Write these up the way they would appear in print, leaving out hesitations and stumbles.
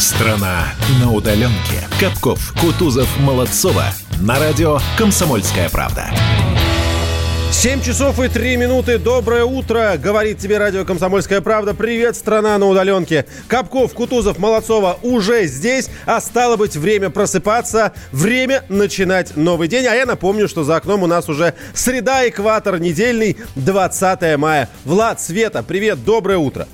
Страна на удаленке. Капков, Кутузов, Молодцова. На радио «Комсомольская правда». 7 часов и 3 минуты. Доброе утро. Говорит тебе радио «Комсомольская правда». Привет, страна на удаленке. Капков, Кутузов, Молодцова уже здесь. А стало быть, время просыпаться. Время начинать новый день. А я напомню, что за окном у нас уже среда, экватор недельный, 20 мая. Влад, Света, привет, доброе утро.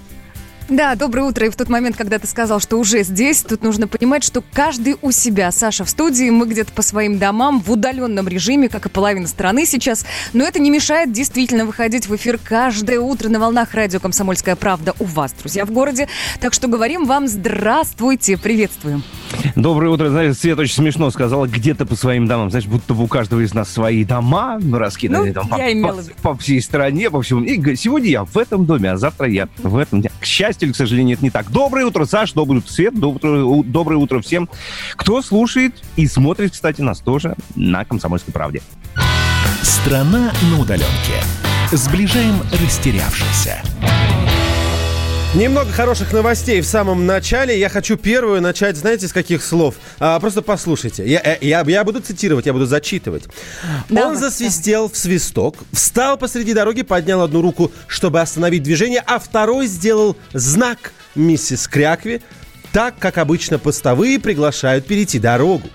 Да, доброе утро. И в тот момент, когда ты сказал, что уже здесь, тут нужно понимать, что каждый у себя. Саша в студии, мы где-то по своим домам, в удаленном режиме, как и половина страны сейчас. Но это не мешает действительно выходить в эфир каждое утро на волнах радио «Комсомольская правда» у вас, друзья, в городе. Так что говорим вам здравствуйте, приветствуем. Доброе утро. Знаешь, Свет очень смешно сказала, где-то по своим домам. Знаешь, будто бы у каждого из нас свои дома, раскиданы там по всей стране, по всему. И сегодня я в этом доме, а завтра я в этом доме. К счастью, или, к сожалению, это не так. Доброе утро, Саш, доброе утро, Свет, доброе утро всем, кто слушает и смотрит, кстати, нас тоже на «Комсомольской правде». Страна на удаленке. Сближаем растерявшихся. Немного хороших новостей в самом начале. Я хочу первую начать, знаете, с каких слов? Просто послушайте. Я буду цитировать, я буду зачитывать. Да, он засвистел в свисток, встал посреди дороги, поднял одну руку, чтобы остановить движение, а второй сделал знак миссис Крякви, так, как обычно постовые приглашают перейти дорогу.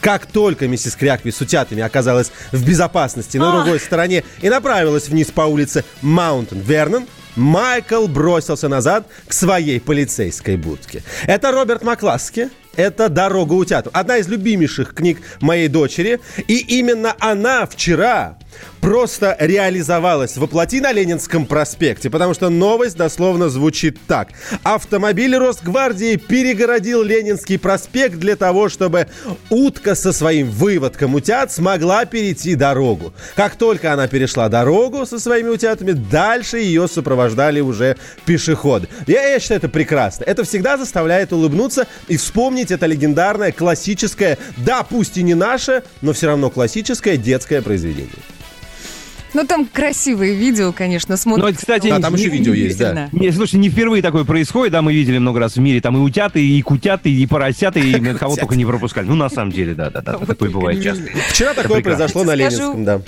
Как только миссис Крякви с утятами оказалась в безопасности на другой стороне и направилась вниз по улице Маунтин-Вернон, Майкл бросился назад к своей полицейской будке. Это Роберт Макласки, это «Дорога утят». Одна из любимейших книг моей дочери. И именно она вчера просто реализовалась воплоти на Ленинском проспекте, потому что новость дословно звучит так. Автомобиль Росгвардии перегородил Ленинский проспект для того, чтобы утка со своим выводком утят смогла перейти дорогу. Как только она перешла дорогу со своими утятами, дальше ее сопровождали уже пешеходы. Я считаю, это прекрасно. Это всегда заставляет улыбнуться и вспомнить это легендарное, классическое, да, пусть и не наше, но все равно классическое детское произведение. Ну, там красивые видео, конечно, смотрят. Ну, кстати, да, там еще видео есть, да. Не, слушай, не впервые такое происходит, да, мы видели много раз в мире. Там и утяты, и кутяты, и поросяты, и кого только не пропускали. Ну, на самом деле, да, такое бывает часто. Вчера такое произошло на Ленинском, да.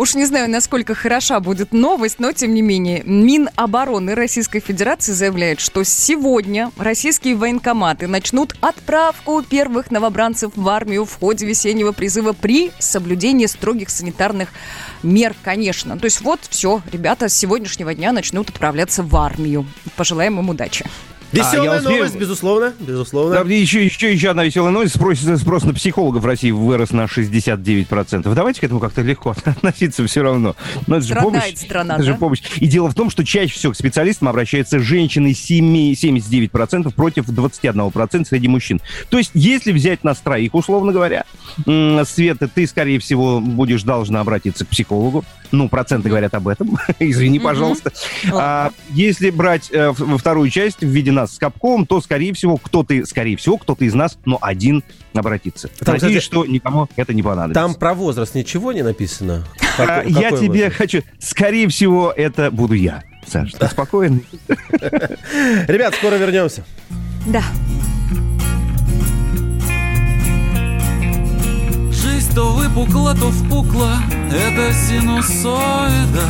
Уж не знаю, насколько хороша будет новость, но, тем не менее, Минобороны Российской Федерации заявляет, что сегодня российские военкоматы начнут отправку первых новобранцев в армию в ходе весеннего призыва при соблюдении строгих санитарных мер, конечно. То есть вот все, ребята с сегодняшнего дня начнут отправляться в армию. Пожелаем им удачи. Веселая новость, безусловно. Да, еще одна веселая новость. Спрос на психологов в России вырос на 69%. Давайте к этому как-то легко относиться все равно. Но это же помощь. Страна, это же помощь. И дело в том, что чаще всего к специалистам обращаются женщины 79% против 21% среди мужчин. То есть, если взять нас троих, условно говоря, Света, ты, скорее всего, будешь должна обратиться к психологу. Ну, проценты говорят об этом. Извини, пожалуйста. А если брать вторую часть в виде нас с Капковым, то, скорее всего, кто-то из нас, но один обратится. Надеюсь, что никому это не понадобится. Там про возраст ничего не написано? Я тебе хочу... Скорее всего, это буду я, Саш. Ты спокойный? Ребят, скоро вернемся. Да. Жизнь то выпукла, то впукла. Это синусоида.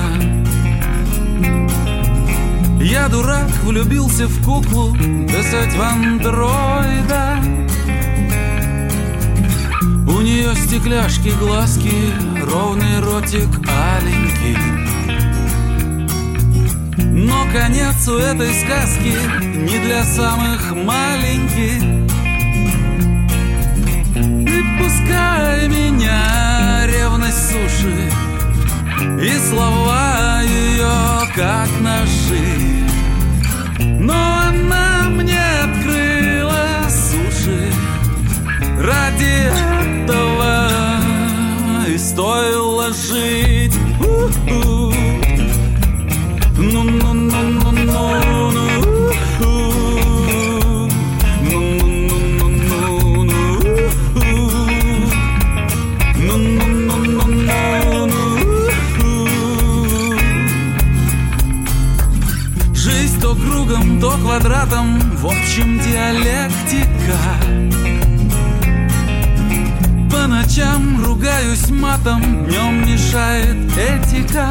Я дурак, влюбился в куклу, писать в андроида. У нее стекляшки, глазки, ровный ротик аленький. Но конец у этой сказки не для самых маленьких. И пускай меня ревность сушит, и слова ее как ножи, но она мне открыла суши. Ради этого и стоило жить. У-у. Ну-ну-ну-ну-ну-ну. диалектика. По ночам ругаюсь матом, днем мешает этика.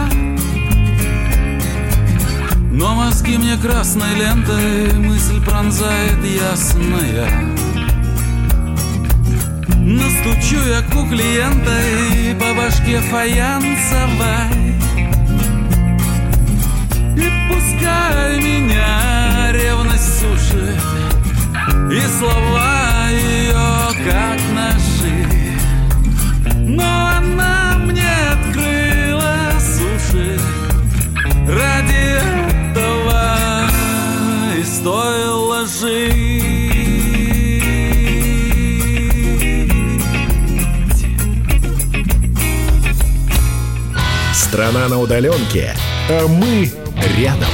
Но мозги мне красной лентой мысль пронзает ясная. Настучу я клиента и по башке фаянсовой. И пускай меня ревность сушит, и слова ее как наши. Но она мне открыла суши, ради этого и стоило жить. Страна на удаленке, а мы рядом.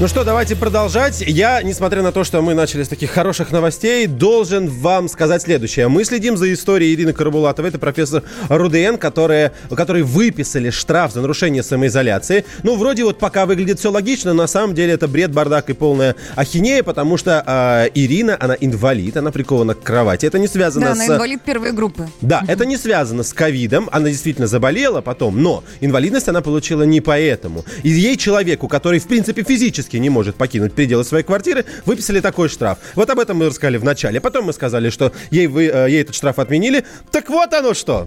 Ну что, давайте продолжать. Я, несмотря на то, что мы начали с таких хороших новостей, должен вам сказать следующее. Мы следим за историей Ирины Карабулатовой. Это профессор РУДН, который выписали штраф за нарушение самоизоляции. Ну, вроде вот пока выглядит все логично, но на самом деле это бред, бардак и полная ахинея, потому что Ирина, она инвалид, она прикована к кровати. Это не связано с... Да, она инвалид первой группы. Да, это не связано с ковидом. Она действительно заболела потом, но инвалидность она получила не поэтому. И ей, человеку, который, в принципе, физически не может покинуть пределы своей квартиры, выписали такой штраф. Вот об этом мы рассказали в начале. Потом мы сказали, что ей этот штраф отменили. Так вот оно что.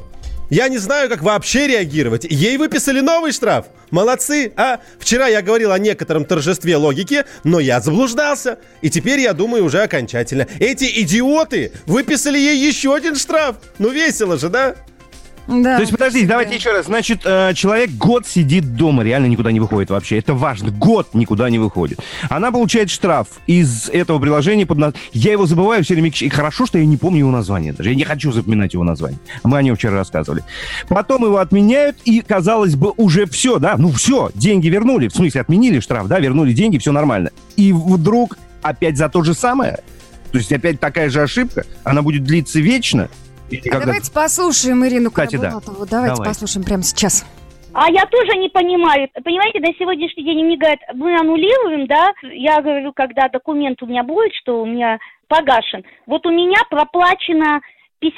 Я не знаю, как вообще реагировать. Ей выписали новый штраф. Молодцы, а? Вчера я говорил о некотором торжестве логики, но я заблуждался. И теперь я думаю уже окончательно. Эти идиоты выписали ей еще один штраф. Ну весело же, да? Да. То есть, подождите, давайте еще раз. Значит, человек год сидит дома, реально никуда не выходит вообще. Это важно. Год никуда не выходит. Она получает штраф из этого приложения. Я его забываю все время. И хорошо, что я не помню его название даже. Я не хочу запоминать его название. Мы о нем вчера рассказывали. Потом его отменяют, и, казалось бы, уже все, да? Ну, все, деньги вернули. В смысле, отменили штраф, да? Вернули деньги, все нормально. И вдруг опять за то же самое. То есть, опять такая же ошибка. Она будет длиться вечно. Давайте послушаем Ирину Карабулатову. Да. Давайте послушаем прямо сейчас. А я тоже не понимаю. Понимаете, на сегодняшний день мне говорят, мы аннулируем, да? Я говорю, когда документ у меня будет, что у меня погашен. Вот у меня проплачено 50%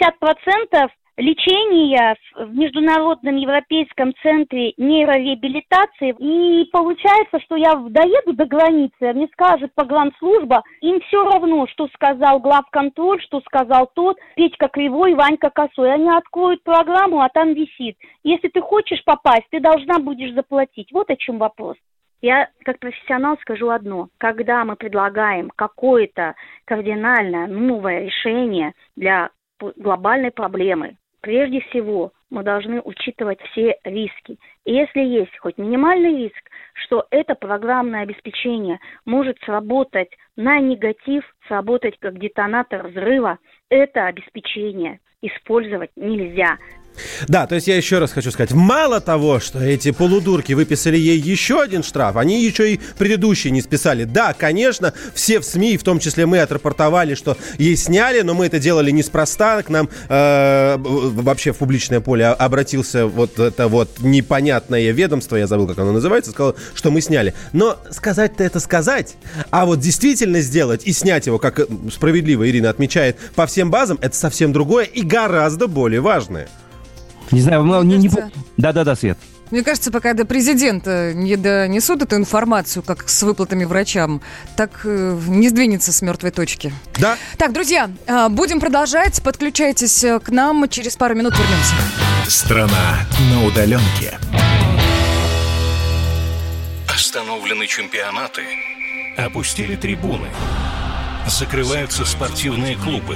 лечения в Международном Европейском Центре Нейрореабилитации. И получается, что я доеду до границы, мне скажет погранслужба, им все равно, что сказал главконтроль, что сказал тот, Петька Кривой, Ванька Косой. Они откроют программу, а там висит. Если ты хочешь попасть, ты должна будешь заплатить. Вот о чем вопрос. Я как профессионал скажу одно. Когда мы предлагаем какое-то кардинальное новое решение для глобальной проблемы, прежде всего, мы должны учитывать все риски. И если есть хоть минимальный риск, что это программное обеспечение может сработать на негатив, сработать как детонатор взрыва, это обеспечение использовать нельзя. Да, то есть я еще раз хочу сказать, мало того, что эти полудурки выписали ей еще один штраф, они еще и предыдущий не списали. Да, конечно, все в СМИ, в том числе мы, отрапортовали, что ей сняли, но мы это делали неспроста. К нам вообще в публичное поле обратился вот это вот непонятное ведомство, я забыл, как оно называется, сказал, что мы сняли. Но сказать-то это сказать, а вот действительно сделать и снять его, как справедливо Ирина отмечает, по всем базам, это совсем другое и гораздо более важное. Не знаю, да, Свет. Мне кажется, пока до президента не донесут эту информацию, как с выплатами врачам, так не сдвинется с мертвой точки. Да. Так, друзья, будем продолжать. Подключайтесь к нам. Через пару минут вернемся. Страна на удаленке. Остановлены чемпионаты. Опустили трибуны. Закрываются спортивные клубы.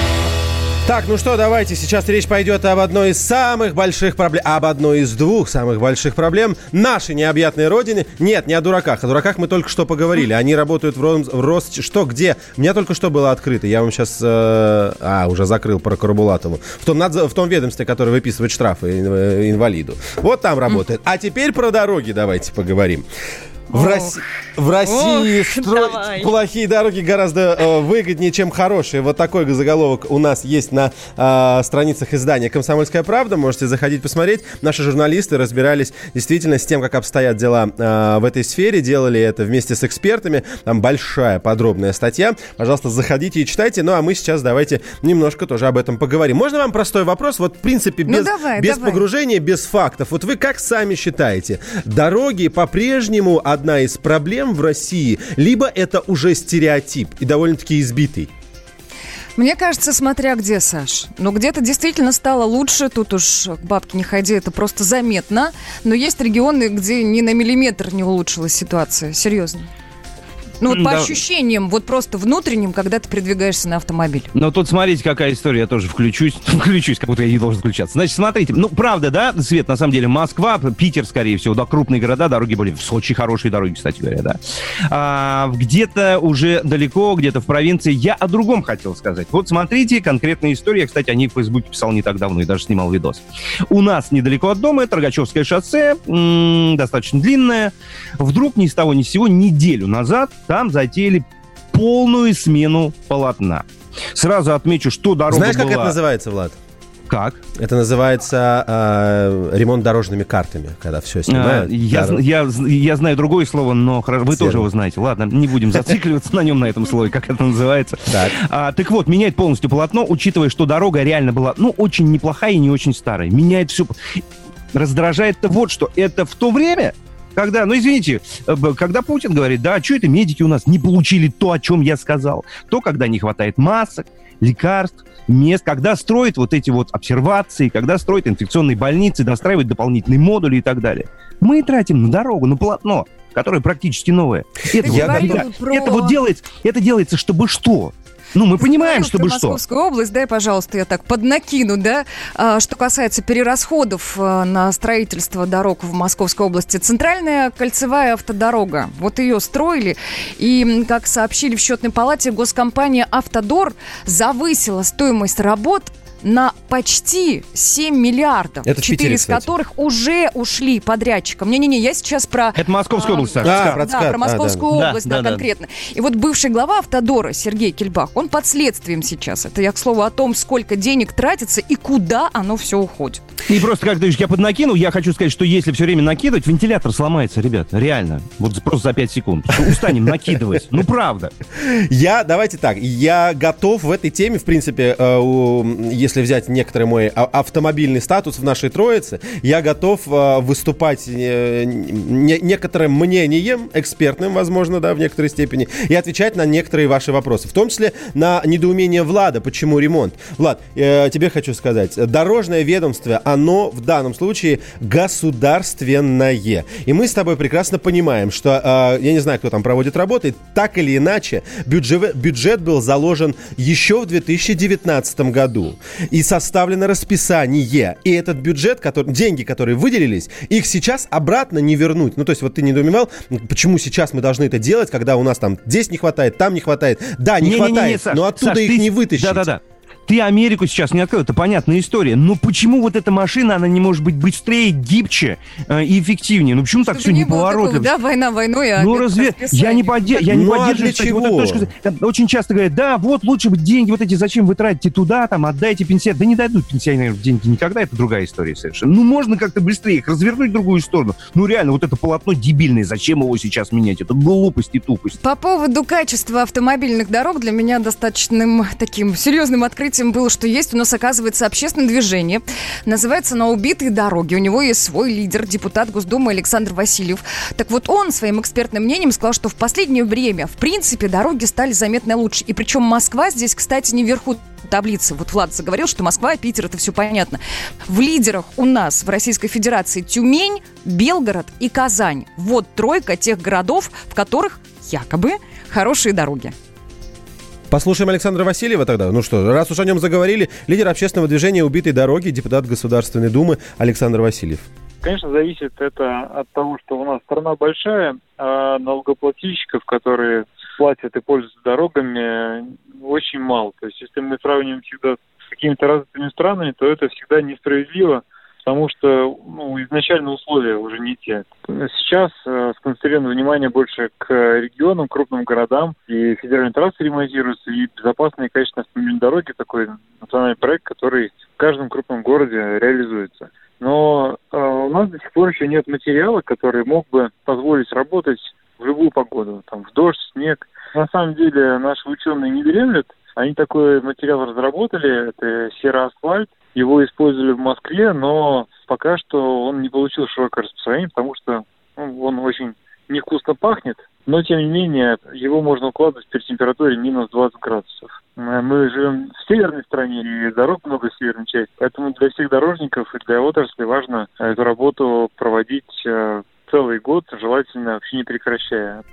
Так, ну что, давайте, сейчас речь пойдет об одной из самых больших проблем, об одной из двух самых больших проблем нашей необъятной родины. Нет, не о дураках. О дураках мы только что поговорили. Они работают в Росте. Что, где? У меня только что было открыто. Я вам сейчас... уже закрыл про Карабулатову. В том ведомстве, которое выписывает штрафы инвалиду. Вот там работает. А теперь про дороги давайте поговорим. В России строить плохие дороги гораздо выгоднее, чем хорошие. Вот такой заголовок у нас есть на страницах издания «Комсомольская правда». Можете заходить посмотреть. Наши журналисты разбирались действительно с тем, как обстоят дела в этой сфере. Делали это вместе с экспертами. Там большая подробная статья. Пожалуйста, заходите и читайте. Ну, а мы сейчас давайте немножко тоже об этом поговорим. Можно вам простой вопрос? Вот, в принципе, без погружения, без фактов. Вот вы как сами считаете, дороги по-прежнему... одна из проблем в России, либо это уже стереотип и довольно-таки избитый? Мне кажется, смотря где, Саш. Но где-то действительно стало лучше, тут уж к бабке не ходи, это просто заметно. Но есть регионы, где ни на миллиметр не улучшилась ситуация, серьезно. По ощущениям, вот просто внутренним, когда ты передвигаешься на автомобиле. Но тут смотрите, какая история, я тоже включусь, как будто я не должен включаться. Значит, смотрите, правда, да, Свет, на самом деле, Москва, Питер, скорее всего, да, крупные города, дороги были, в Сочи хорошие дороги, кстати говоря, да. Где-то уже далеко, где-то в провинции, я о другом хотел сказать. Вот смотрите, конкретная история, кстати, о ней в Фейсбуке писал не так давно и даже снимал видос. У нас недалеко от дома, Торгачевское шоссе, достаточно длинное, вдруг ни с того ни с сего неделю назад там затеяли полную смену полотна. Сразу отмечу, что дорога была... Знаешь, как это называется, Влад? Как? Это называется ремонт дорожными картами, когда все снимают. Я знаю другое слово, но вы тоже его знаете. Ладно, не будем зацикливаться на нем, на этом слове, как это называется. Так вот, меняет полностью полотно, учитывая, что дорога реально была, очень неплохая и не очень старая. Меняет все... Раздражает-то вот что. Это в то время... Когда, когда Путин говорит, да, что это медики у нас не получили то, о чем я сказал, то, когда не хватает масок, лекарств, мест, когда строят вот эти вот обсервации, когда строят инфекционные больницы, достраивают дополнительные модули и так далее. Мы тратим на дорогу, на полотно, которое практически новое. Это делается, чтобы что? Мы понимаем, чтобы что. Московскую область, дай, пожалуйста, я так поднакину, да, что касается перерасходов на строительство дорог в Московской области. Центральная кольцевая автодорога, вот ее строили, и, как сообщили в Счетной палате, госкомпания «Автодор» завысила стоимость работ на почти 7 миллиардов, 4 из которых уже ушли подрядчикам. Не-не-не, я сейчас про... Это Московская область, Саша. Да, про Московскую область, да, конкретно. Да. И вот бывший глава «Автодора» Сергей Кельбах, он под следствием сейчас. Это я, к слову, о том, сколько денег тратится и куда оно все уходит. И просто, как я поднакинул, я хочу сказать, что если все время накидывать, вентилятор сломается, ребят, реально. Вот просто за 5 секунд. Устанем накидывать. Правда. Давайте так, я готов в этой теме, в принципе, если взять некоторый мой автомобильный статус в нашей троице, я готов выступать некоторым мнением, экспертным, возможно, да, в некоторой степени, и отвечать на некоторые ваши вопросы, в том числе на недоумение Влада, почему ремонт. Влад, тебе хочу сказать, дорожное ведомство, оно в данном случае государственное. И мы с тобой прекрасно понимаем, что, я не знаю, кто там проводит работы, так или иначе, бюджет был заложен еще в 2019 году. И составлено расписание. И этот бюджет, деньги, которые выделились, их сейчас обратно не вернуть. То есть, вот ты недоумевал, почему сейчас мы должны это делать, когда у нас там здесь не хватает, там не хватает. Да, не хватает, Саш, но оттуда Саш, их не вытащить. Да-да-да. Ты Америку сейчас не открыл, это понятная история. Но почему вот эта машина, она не может быть быстрее, гибче и эффективнее? Почему так все неповоротливо? Да, война войной, а я не поддерживаю, кстати, вот эту точку. Очень часто говорят, да, вот лучше бы деньги вот эти, зачем вы тратите туда, там, отдайте пенсионерам. Да не дадут пенсионерам деньги никогда, это другая история совершенно. Можно как-то быстрее их развернуть в другую сторону. Реально, вот это полотно дебильное, зачем его сейчас менять? Это глупость и тупость. По поводу качества автомобильных дорог для меня достаточным таким серьезным открытием было, что есть у нас, оказывается, общественное движение. Называется оно «Убитые дороги». У него есть свой лидер, депутат Госдумы Александр Васильев. Так вот, он своим экспертным мнением сказал, что в последнее время, в принципе, дороги стали заметно лучше. И причем Москва здесь, кстати, не вверху таблицы. Вот Влад заговорил, что Москва, Питер, это все понятно. В лидерах у нас в Российской Федерации Тюмень, Белгород и Казань. Вот тройка тех городов, в которых якобы хорошие дороги. Послушаем Александра Васильева тогда. Ну что, раз уж о нем заговорили, лидер общественного движения «Убитые дороги», депутат Государственной Думы Александр Васильев. Конечно, зависит это от того, что у нас страна большая, а налогоплательщиков, которые платят и пользуются дорогами, очень мало. То есть, если мы сравниваем всегда с какими-то развитыми странами, то это всегда несправедливо, потому что изначально условия уже не те. Сейчас сконцентрировано внимание больше к регионам, крупным городам, и федеральные трассы ремонтируются, и безопасные, конечно, автомобильные дороги, такой национальный проект, который в каждом крупном городе реализуется. Но у нас до сих пор еще нет материала, который мог бы позволить работать в любую погоду, там, в дождь, снег. На самом деле наши ученые не дремлют, они такой материал разработали, это сероасфальт, его использовали в Москве, но пока что он не получил широкое распространение, потому что он очень невкусно пахнет, но тем не менее его можно укладывать при температуре минус 20 градусов. Мы живем в северной стране, и дорог много в северной части, поэтому для всех дорожников и для отрасли важно эту работу проводить целый год, желательно вообще не прекращая.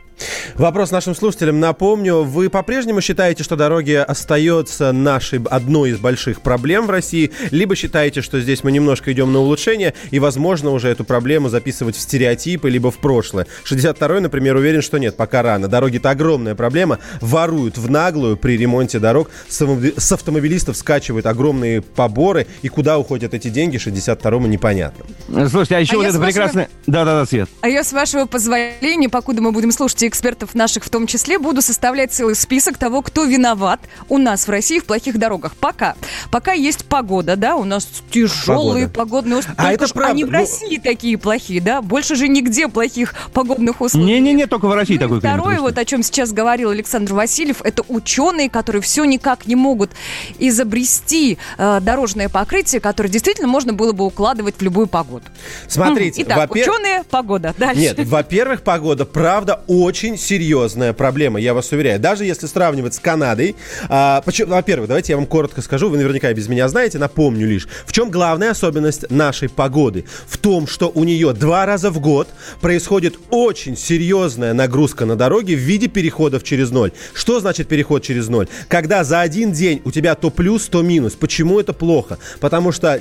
Вопрос нашим слушателям. Напомню, вы по-прежнему считаете, что дороги остаются нашей одной из больших проблем в России, либо считаете, что здесь мы немножко идем на улучшение, и, возможно, уже эту проблему записывать в стереотипы, либо в прошлое? 62-й, например, уверен, что нет, пока рано. Дороги-то огромная проблема. Воруют в наглую при ремонте дорог. С автомобилистов скачивают огромные поборы, и куда уходят эти деньги, 62-му непонятно. Слушайте, а еще вот это прекрасное... Да-да-да, Свет. А я, с вашего позволения, покуда мы будем слушать экспертов наших в том числе, буду составлять целый список того, кто виноват у нас в России в плохих дорогах. Пока есть погода, да, у нас тяжелые погодные условия. А это правда. Они в России такие плохие, да? Больше же нигде плохих погодных условий. Не-не-не, только в России такой климат. Второе, вот о чем сейчас говорил Александр Васильев, это ученые, которые все никак не могут изобрести дорожное покрытие, которое действительно можно было бы укладывать в любую погоду. Смотрите. Итак, ученые, погода. Дальше. Нет, во-первых, погода, правда, очень серьезная проблема, я вас уверяю. Даже если сравнивать с Канадой, во-первых, давайте я вам коротко скажу, вы наверняка без меня знаете, напомню лишь, в чем главная особенность нашей погоды? В том, что у нее 2 раза в год происходит очень серьезная нагрузка на дороги в виде переходов через ноль. Что значит переход через ноль? Когда за один день у тебя то плюс, то минус. Почему это плохо? Потому что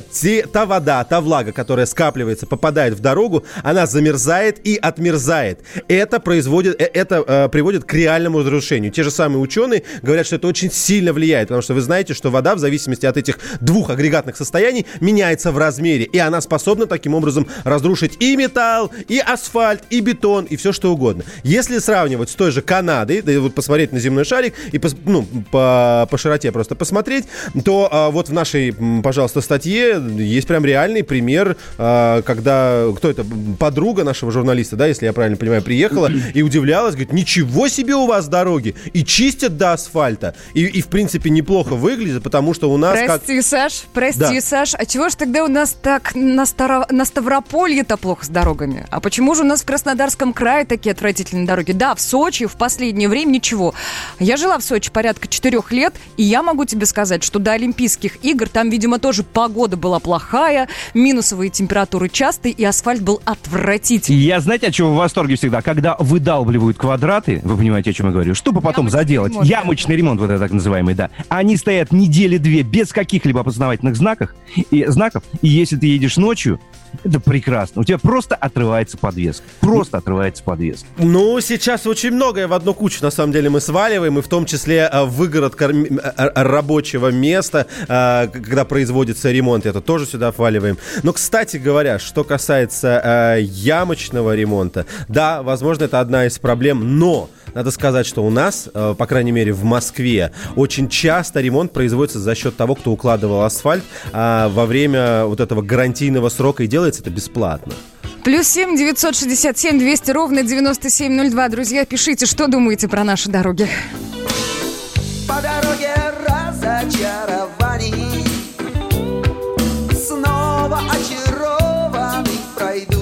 та вода, та влага, которая скапливается, попадает в дорогу, она замерзает и отмерзает. Это приводит к реальному разрушению. Те же самые ученые говорят, что это очень сильно влияет, потому что вы знаете, что вода в зависимости от этих 2 агрегатных состояний меняется в размере, и она способна таким образом разрушить и металл, и асфальт, и бетон, и все что угодно. Если сравнивать с той же Канадой, да, вот посмотреть на земной шарик и по широте просто посмотреть, то вот в нашей, пожалуйста, статье есть прям реальный пример, когда, кто это, подруга нашего журналиста, да, если я правильно понимаю, приехала и удивлялась, говорит, ничего себе у вас дороги, и чистят до асфальта, и в принципе неплохо выглядит, потому что у нас... Прости, Саш, а чего же тогда у нас так на Ставрополье-то плохо с дорогами? А почему же у нас в Краснодарском крае такие отвратительные дороги? Да, в Сочи в последнее время ничего. Я жила в Сочи порядка 4 лет, и я могу тебе сказать, что до Олимпийских игр там, видимо, тоже погода была плохая, минусовые температуры частые, и асфальт был отвратительный. Я, знаете, от чего в восторге всегда? Когда выдалбливаю квадраты, вы понимаете, о чем я говорю, чтобы потом заделать. Ямочный ремонт, вот это так называемый, да. Они стоят недели 2 без каких-либо опознавательных знаков, и если ты едешь ночью, это прекрасно. У тебя просто отрывается подвеска. Просто отрывается подвеска. Ну, сейчас очень многое в одну кучу, на самом деле, мы сваливаем, и в том числе выгородка рабочего места, когда производится ремонт, это тоже сюда вваливаем. Но, кстати говоря, что касается ямочного ремонта, да, возможно, это одна из проблем, но надо сказать, что у нас, по крайней мере, в Москве, очень часто ремонт производится за счет того, кто укладывал асфальт во время вот этого гарантийного срока, и делается это бесплатно. +7 967 200 9702. Друзья, пишите, что думаете про наши дороги. По дороге разочарований снова очарованный пройду.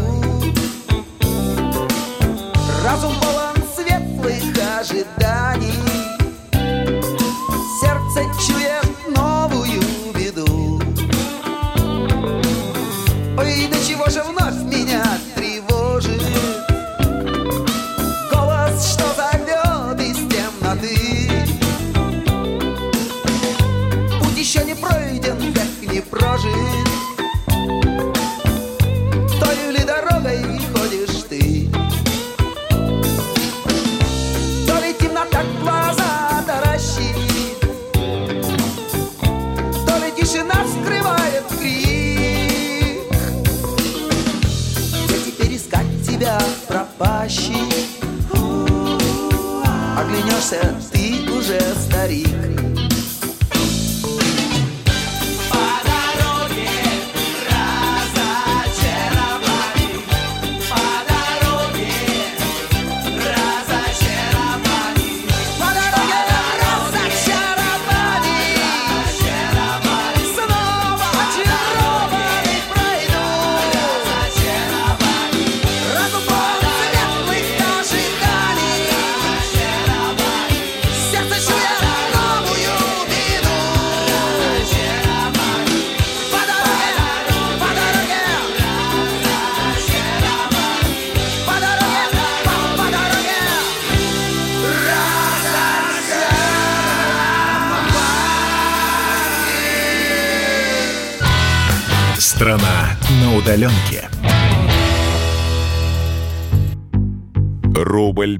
Разум полон светлых ожиданий, сердце чует новую беду. Ой, до чего же вновь меня тревожит голос, что зовет из темноты. тебя пропащий. Оглянешься, ты уже старик. Страна на удаленке. Рубль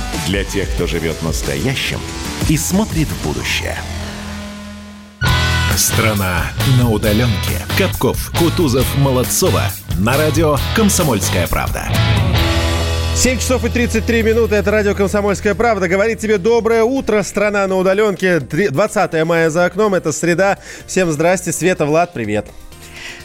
Для тех, кто живет настоящим и смотрит в будущее. «Страна на удаленке». Капков, Кутузов, Молодцова на радио «Комсомольская правда». 7 часов и 33 минуты. Это радио «Комсомольская правда». Говорит тебе доброе утро. Страна на удаленке. 20 мая за окном. Это среда. Всем здрасте. Света, Влад, привет.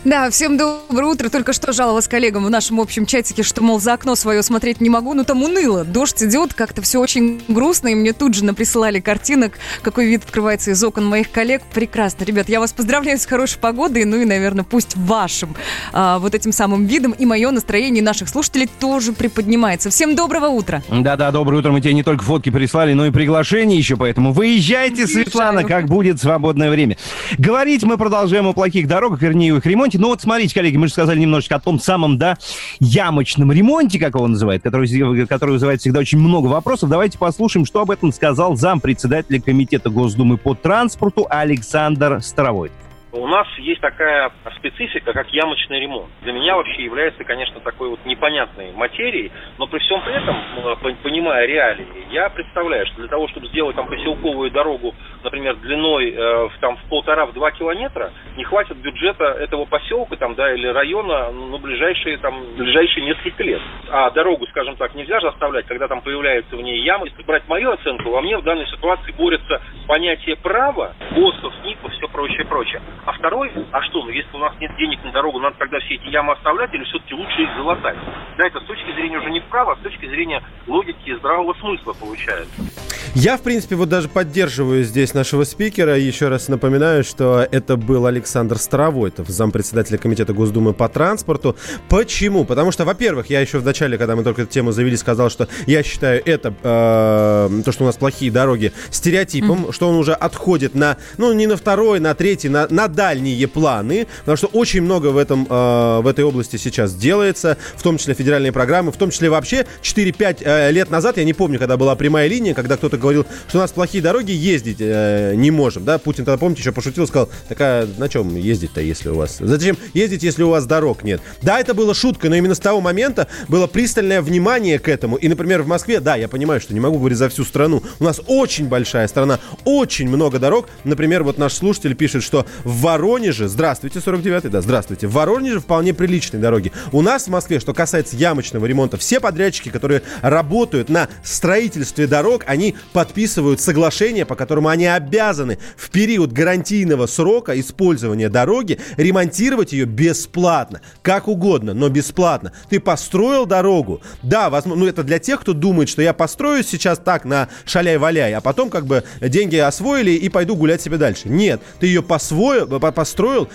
Да, всем доброе утро. Только что жаловалась коллегам в нашем общем чатике, что, мол, за окно свое смотреть не могу. Ну, там уныло. Дождь идет, как-то все очень грустно. И мне тут же наприсылали картинок, какой вид открывается из окон моих коллег. Прекрасно. Ребят, я вас поздравляю с хорошей погодой. Ну и, наверное, пусть вашим вот этим самым видом и мое настроение наших слушателей тоже приподнимается. Всем доброго утра. Да-да, доброе утро. Мы тебе не только фотки прислали, но и приглашение еще. Поэтому выезжайте, Светлана, как будет свободное время. Говорить мы продолжаем о плохих дорогах, вернее, их ремонте. Ну вот смотрите, коллеги, мы же сказали немножечко о том самом, да, ямочном ремонте, как его называют, который вызывает всегда очень много вопросов. Давайте послушаем, что об этом сказал зампредседателя Комитета Госдумы по транспорту Александр Старовой. У нас есть такая специфика, как ямочный ремонт. Для меня вообще является, конечно, такой вот непонятной материей, но при всем при этом, понимая реалии, я представляю, что для того, чтобы сделать там поселковую дорогу, например, длиной в 1,5-2 километра, не хватит бюджета этого поселка там, да, или района на ближайшие несколько лет. А дорогу, скажем так, нельзя же оставлять, когда там появляются в ней ямы. Если брать мою оценку, во мне в данной ситуации борется понятие права, ГОСТов, СНИПов, все прочее. А второй, а что, ну если у нас нет денег на дорогу, надо тогда все эти ямы оставлять или все-таки лучше их залатать? Да, это с точки зрения уже не права, а с точки зрения логики и здравого смысла получается. Я, в принципе, вот даже поддерживаю здесь нашего спикера. Еще раз напоминаю, что это был Александр Старовойтов, зампредседателя Комитета Госдумы по транспорту. Почему? Потому что, во-первых, я еще в начале, когда мы только эту тему завели, сказал, что я считаю это, то, что у нас плохие дороги, стереотипом, что он уже отходит на, ну, не на второй, на третий, на дальние планы, потому что очень много в этой области сейчас делается, в том числе федеральные программы, в том числе вообще 4-5 лет назад, я не помню, когда была прямая линия, когда кто-то говорил, что у нас плохие дороги, ездить не можем, да, Путин тогда, помните, еще пошутил, сказал, так а на чем ездить-то, если у вас, зачем ездить, если у вас дорог нет? Да, это была шутка, но именно с того момента было пристальное внимание к этому, и, например, в Москве, да, я понимаю, что не могу говорить за всю страну, у нас очень большая страна, очень много дорог, например, вот наш слушатель пишет, что в Воронеже, здравствуйте, 49-й, да, здравствуйте, в Воронеже вполне приличные дороги. У нас в Москве, что касается ямочного ремонта, все подрядчики, которые работают на строительстве дорог, они подписывают соглашение, по которому они обязаны в период гарантийного срока использования дороги ремонтировать ее бесплатно, как угодно, но бесплатно. Ты построил дорогу, да, возможно, ну это для тех, кто думает, что я построю сейчас так на шаляй-валяй, а потом как бы деньги освоили и пойду гулять себе дальше. Нет, ты ее построил,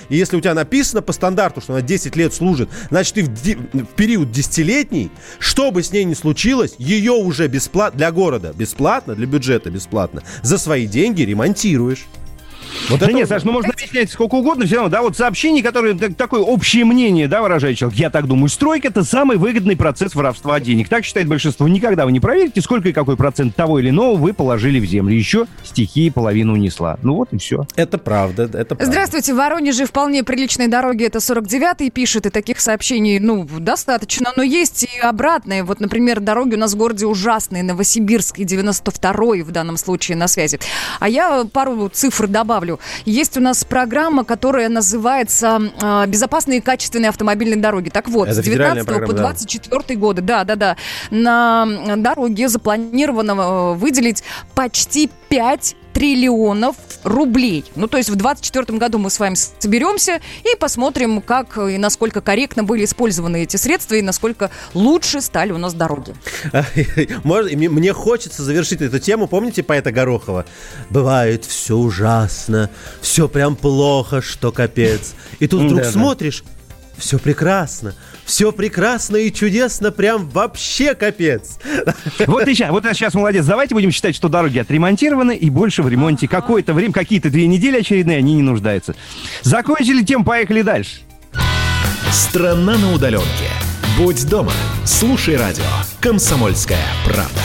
и если у тебя написано по стандарту, что она 10 лет служит, значит, ты в период десятилетний, что бы с ней ни случилось, ее уже бесплатно для города, бесплатно, для бюджета бесплатно, за свои деньги ремонтируешь. Вот да это нет, вот... Саш, ну можно объяснять сколько угодно, все равно, да, вот сообщение, которое такое общее мнение, да, выражает человек. Я так думаю, стройка — это самый выгодный процесс воровства денег. Так считает большинство. Никогда вы не проверите, сколько и какой процент того или иного вы положили в землю. Еще стихия половину унесла. Ну вот и все. Это правда, это правда. Здравствуйте, в Воронеже вполне приличные дороги — это 49-й пишет, и таких сообщений, ну, достаточно. Но есть и обратные. Вот, например, дороги у нас в городе ужасные, Новосибирск и 92-й в данном случае на связи. А я пару цифр добавлю. Есть у нас программа, которая называется «Безопасные и качественные автомобильные дороги». Так вот, с 19 по 24 годы, да, на дороге запланировано выделить почти 5 триллионов рублей. Ну, то есть в 2024 году мы с вами соберемся и посмотрим, как и насколько корректно были использованы эти средства и насколько лучше стали у нас дороги. Мне хочется завершить эту тему. Помните поэта Горохова? «Бывает все ужасно, все прям плохо, что капец». И тут вдруг смотришь, все прекрасно. Все прекрасно и чудесно, прям вообще капец. Вот и сейчас, молодец. Давайте будем считать, что дороги отремонтированы и больше в ремонте. Какое-то время, какие-то 2 недели очередные, они не нуждаются. Закончили тем, поехали дальше. Страна на удаленке. Будь дома, слушай радио. Комсомольская правда.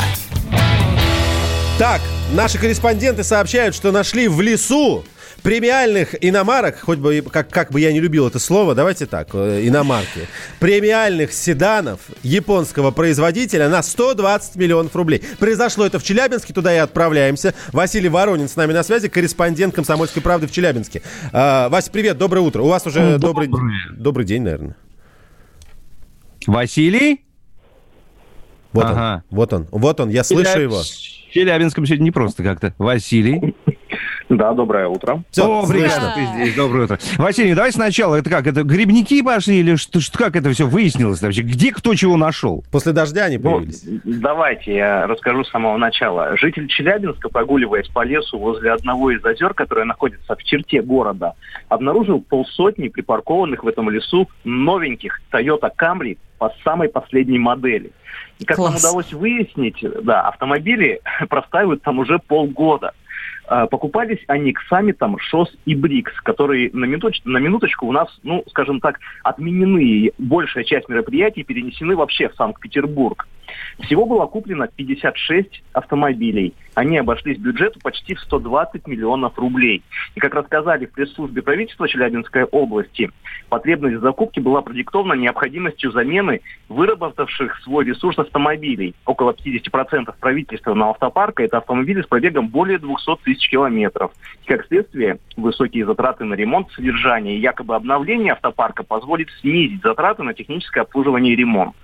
Так, наши корреспонденты сообщают, что нашли в лесу премиальных иномарок, хоть бы, как бы я не любил это слово, давайте так, иномарки, премиальных седанов японского производителя на 120 миллионов рублей. Произошло это в Челябинске, туда и отправляемся. Василий Воронин с нами на связи, корреспондент «Комсомольской правды» в Челябинске. Вася, привет, доброе утро. У вас уже добрый день, наверное. Василий? Вот он, я слышу его. В Челябинском сегодня не просто как-то. Василий? Да, доброе утро. Все, прекрасно, ты здесь, доброе утро. Василий, давай сначала, это как, это грибники пошли или что, как это все выяснилось вообще? Где кто чего нашел? После дождя они появились. Давайте я расскажу с самого начала. Житель Челябинска, прогуливаясь по лесу возле одного из озер, которое находится в черте города, обнаружил полсотни припаркованных в этом лесу новеньких Toyota Camry по самой последней модели. И как нам удалось выяснить, да, автомобили простаивают там уже полгода. Покупались они к саммитам ШОС и БРИКС, которые на минуточку у нас, ну, скажем так, отменены. Большая часть мероприятий перенесены вообще в Санкт-Петербург. Всего было куплено 56 автомобилей. Они обошлись бюджету почти в 120 миллионов рублей. И, как рассказали в пресс-службе правительства Челябинской области, потребность в закупке была продиктована необходимостью замены выработавших свой ресурс автомобилей. Около 50% правительственного автопарка – это автомобили с пробегом более 200 тысяч километров. И, как следствие, высокие затраты на ремонт, содержание и якобы обновление автопарка позволит снизить затраты на техническое обслуживание и ремонт.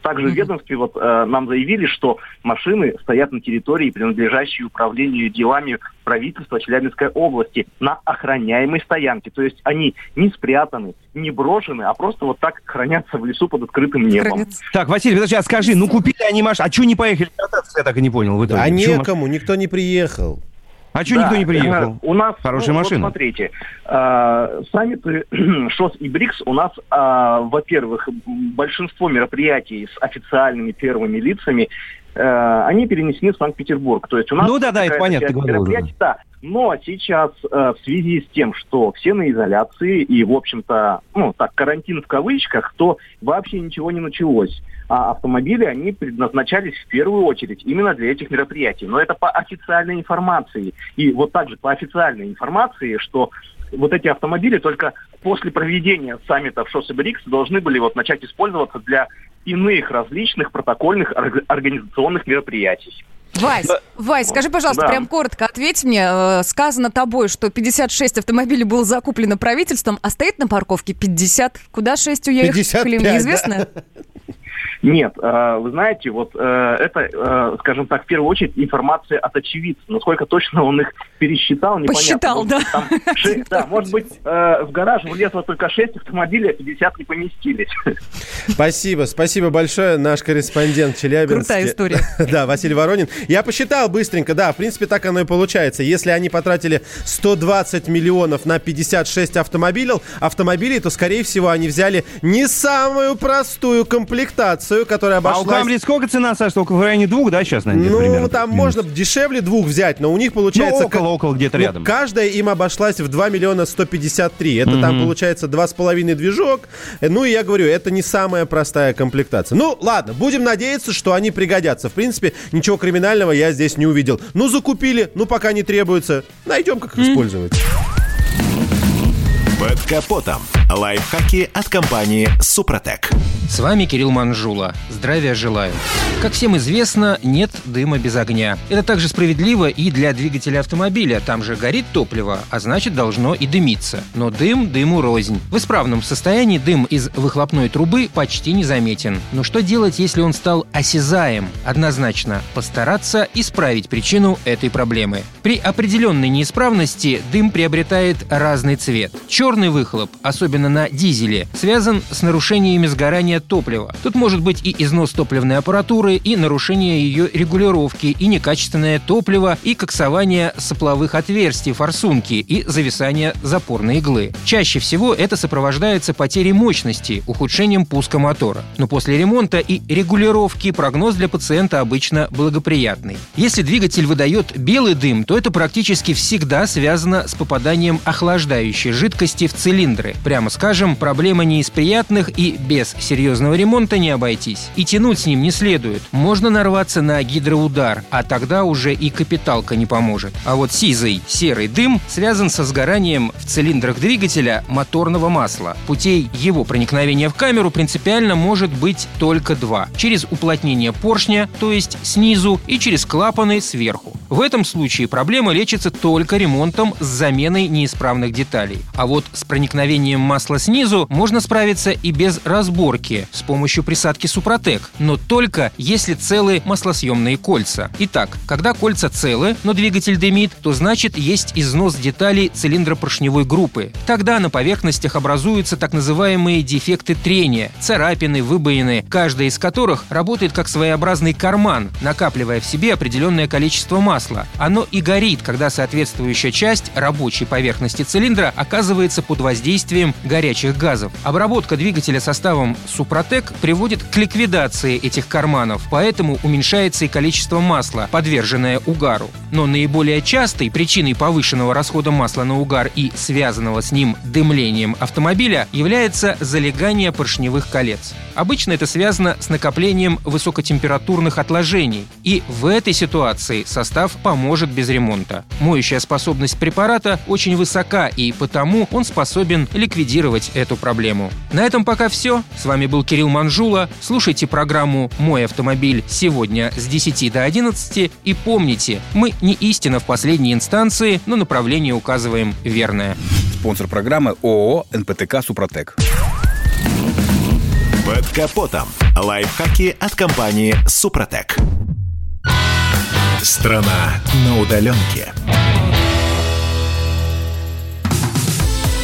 Также в ведомстве нам заявили, что машины стоят на территории, принадлежащей управлению делами правительства Челябинской области, на охраняемой стоянке. То есть они не спрятаны, не брошены, а просто вот так хранятся в лесу под открытым небом. Так, Василий, подожди, а скажи, ну купили они машину, а что не поехали кататься, я так и не понял. В итоге. А некому, никто не приехал. А что никто не приехал? У нас, хорошая машина. Вот смотрите, саммиты ШОС и БРИКС у нас, во-первых, большинство мероприятий с официальными первыми лицами, они перенесены в Санкт-Петербург. То есть у нас... Ну да, это понятно. Но сейчас в связи с тем, что все на изоляции и, в общем-то, ну так, карантин в кавычках, то вообще ничего не началось. А автомобили, они предназначались в первую очередь именно для этих мероприятий. Но это по официальной информации. И вот также по официальной информации, что вот эти автомобили только после проведения саммита в ШОС и БРИКС должны были вот начать использоваться для иных различных протокольных организационных мероприятий. Вась, скажи, пожалуйста, прям коротко ответь мне. Сказано тобой, что 56 автомобилей было закуплено правительством, а стоит на парковке 50. Куда 6 уехали, 55, неизвестно? Да. Нет, вы знаете, вот это, скажем так, в первую очередь информация от очевидцев. Насколько точно он их пересчитал, непонятно. Посчитал, да. Там 6, да, может быть, в гараж влезло только 6 автомобилей, а 50 не поместились. Спасибо большое, наш корреспондент в Челябинске. Крутая история. Да, Василий Воронин. Я посчитал быстренько, да, в принципе, так оно и получается. Если они потратили 120 миллионов на 56 автомобилей, то, скорее всего, они взяли не самую простую комплектацию. акцию, которая обошлась... А у Камри сколько цена, Саш? Только в районе 2, да, сейчас, наверное, примерно? Ну, там можно дешевле 2 взять, но у них получается... Ну, около где-то рядом. Каждая им обошлась в 2 миллиона 153. Это там получается 2,5 движок. Ну, и я говорю, это не самая простая комплектация. Ну, ладно, будем надеяться, что они пригодятся. В принципе, ничего криминального я здесь не увидел. Ну, закупили, ну, пока не требуется. Найдем, как их использовать. Под капотом. Лайфхаки от компании «Супротек». С вами Кирилл Манжула. Здравия желаю. Как всем известно, нет дыма без огня. Это также справедливо и для двигателя автомобиля. Там же горит топливо, а значит, должно и дымиться. Но дым дыму рознь. В исправном состоянии дым из выхлопной трубы почти незаметен. Но что делать, если он стал осязаем? Однозначно, постараться исправить причину этой проблемы. При определенной неисправности дым приобретает разный цвет. Черный выхлоп, особенно на дизеле, связан с нарушениями сгорания топлива. Тут может быть и износ топливной аппаратуры, и нарушение ее регулировки, и некачественное топливо, и коксование сопловых отверстий форсунки, и зависание запорной иглы. Чаще всего это сопровождается потерей мощности, ухудшением пуска мотора. Но после ремонта и регулировки прогноз для пациента обычно благоприятный. Если двигатель выдает белый дым, то это практически всегда связано с попаданием охлаждающей жидкости в цилиндры. Прямо скажем, проблема не из приятных, и без серьезного ремонта не обойтись. И тянуть с ним не следует. Можно нарваться на гидроудар, а тогда уже и капиталка не поможет. А вот сизый, серый дым связан со сгоранием в цилиндрах двигателя моторного масла. Путей его проникновения в камеру принципиально может быть только два. Через уплотнение поршня, то есть снизу, и через клапаны сверху. В этом случае проблема лечится только ремонтом с заменой неисправных деталей. А вот с проникновением масла снизу можно справиться и без разборки с помощью присадки Suprotec, но только если целы маслосъемные кольца. Итак, когда кольца целы, но двигатель дымит, то значит есть износ деталей цилиндропоршневой группы. Тогда на поверхностях образуются так называемые дефекты трения, царапины, выбоины, каждая из которых работает как своеобразный карман, накапливая в себе определенное количество масла. Оно и горит, когда соответствующая часть рабочей поверхности цилиндра оказывается под воздействием горячих газов. Обработка двигателя составом Suprotec приводит к ликвидации этих карманов, поэтому уменьшается и количество масла, подверженное угару. Но наиболее частой причиной повышенного расхода масла на угар и связанного с ним дымлением автомобиля является залегание поршневых колец. Обычно это связано с накоплением высокотемпературных отложений, и в этой ситуации состав поможет без ремонта. Моющая способность препарата очень высока, и потому он способен ликвидировать эту проблему. На этом пока все. С вами был Кирилл Манжула. Слушайте программу «Мой автомобиль» сегодня с 10 до 11. И помните, мы не истина в последней инстанции, но направление указываем верное. Спонсор программы ООО «НПТК Suprotec». Под капотом. Лайфхаки от компании Suprotec. Страна на удаленке.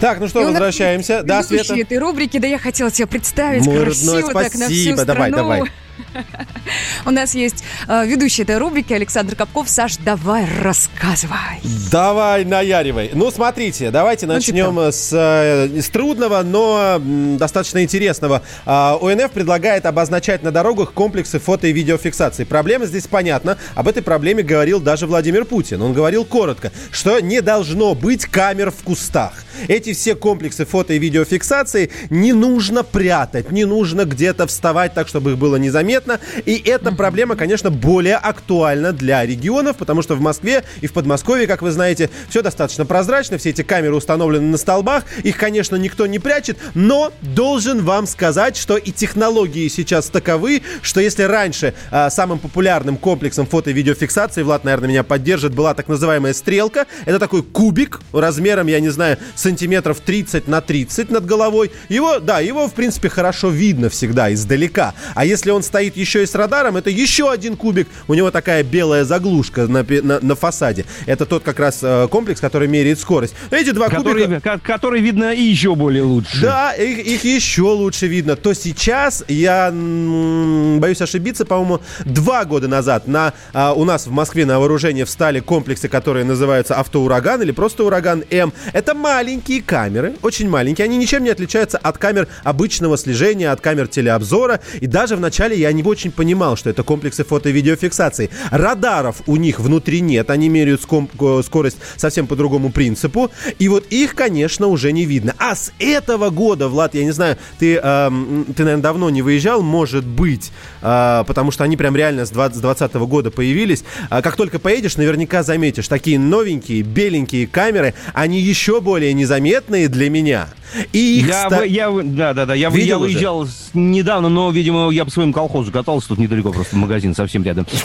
Так, ну что, возвращаемся. Да, Света. Ведущие этой рубрики, да я хотела тебя представить. Мой красиво родной, так на всю страну. Давай. У нас есть ведущий этой рубрики Александр Капков. Саш, давай рассказывай. Давай, наяривай. Ну, смотрите, давайте начнем с трудного, но достаточно интересного. ОНФ предлагает обозначать на дорогах комплексы фото- и видеофиксации. Проблема здесь понятна. Об этой проблеме говорил даже Владимир Путин. Он говорил коротко, что не должно быть камер в кустах. Эти все комплексы фото- и видеофиксации не нужно прятать, не нужно где-то вставать так, чтобы их было незаметно. заметно. И эта проблема, конечно, более актуальна для регионов, потому что в Москве и в Подмосковье, как вы знаете, все достаточно прозрачно. Все эти камеры установлены на столбах. Их, конечно, никто не прячет, но должен вам сказать, что и технологии сейчас таковы, что если раньше самым популярным комплексом фото- и видеофиксации, Влад, наверное, меня поддержит, была так называемая стрелка. Это такой кубик размером, я не знаю, сантиметров 30 на 30 над головой. Его, в принципе, хорошо видно всегда издалека. А если он стоит еще и с радаром, это еще один кубик. У него такая белая заглушка на фасаде. Это тот как раз комплекс, который меряет скорость. Эти два кубика... Который видно и еще более лучше. Да, их еще лучше видно. То сейчас, я боюсь ошибиться, по-моему, 2 года назад у нас в Москве на вооружение встали комплексы, которые называются «Автоураган» или просто «Ураган-М». Это маленькие камеры, очень маленькие. Они ничем не отличаются от камер обычного слежения, от камер телеобзора. И даже вначале я не очень понимал, что это комплексы фото- и видеофиксации. Радаров у них внутри нет. Они меряют скорость совсем по другому принципу. И вот их, конечно, уже не видно. А с этого года, Влад, я не знаю, ты, наверное, давно не выезжал, может быть, потому что они прям реально с 2020 года появились. Как только поедешь, наверняка заметишь, такие новенькие, беленькие камеры, они еще более незаметные для меня. И их я выезжал недавно, но, видимо, я по своему колхозу катался, тут недалеко просто магазин совсем рядом. В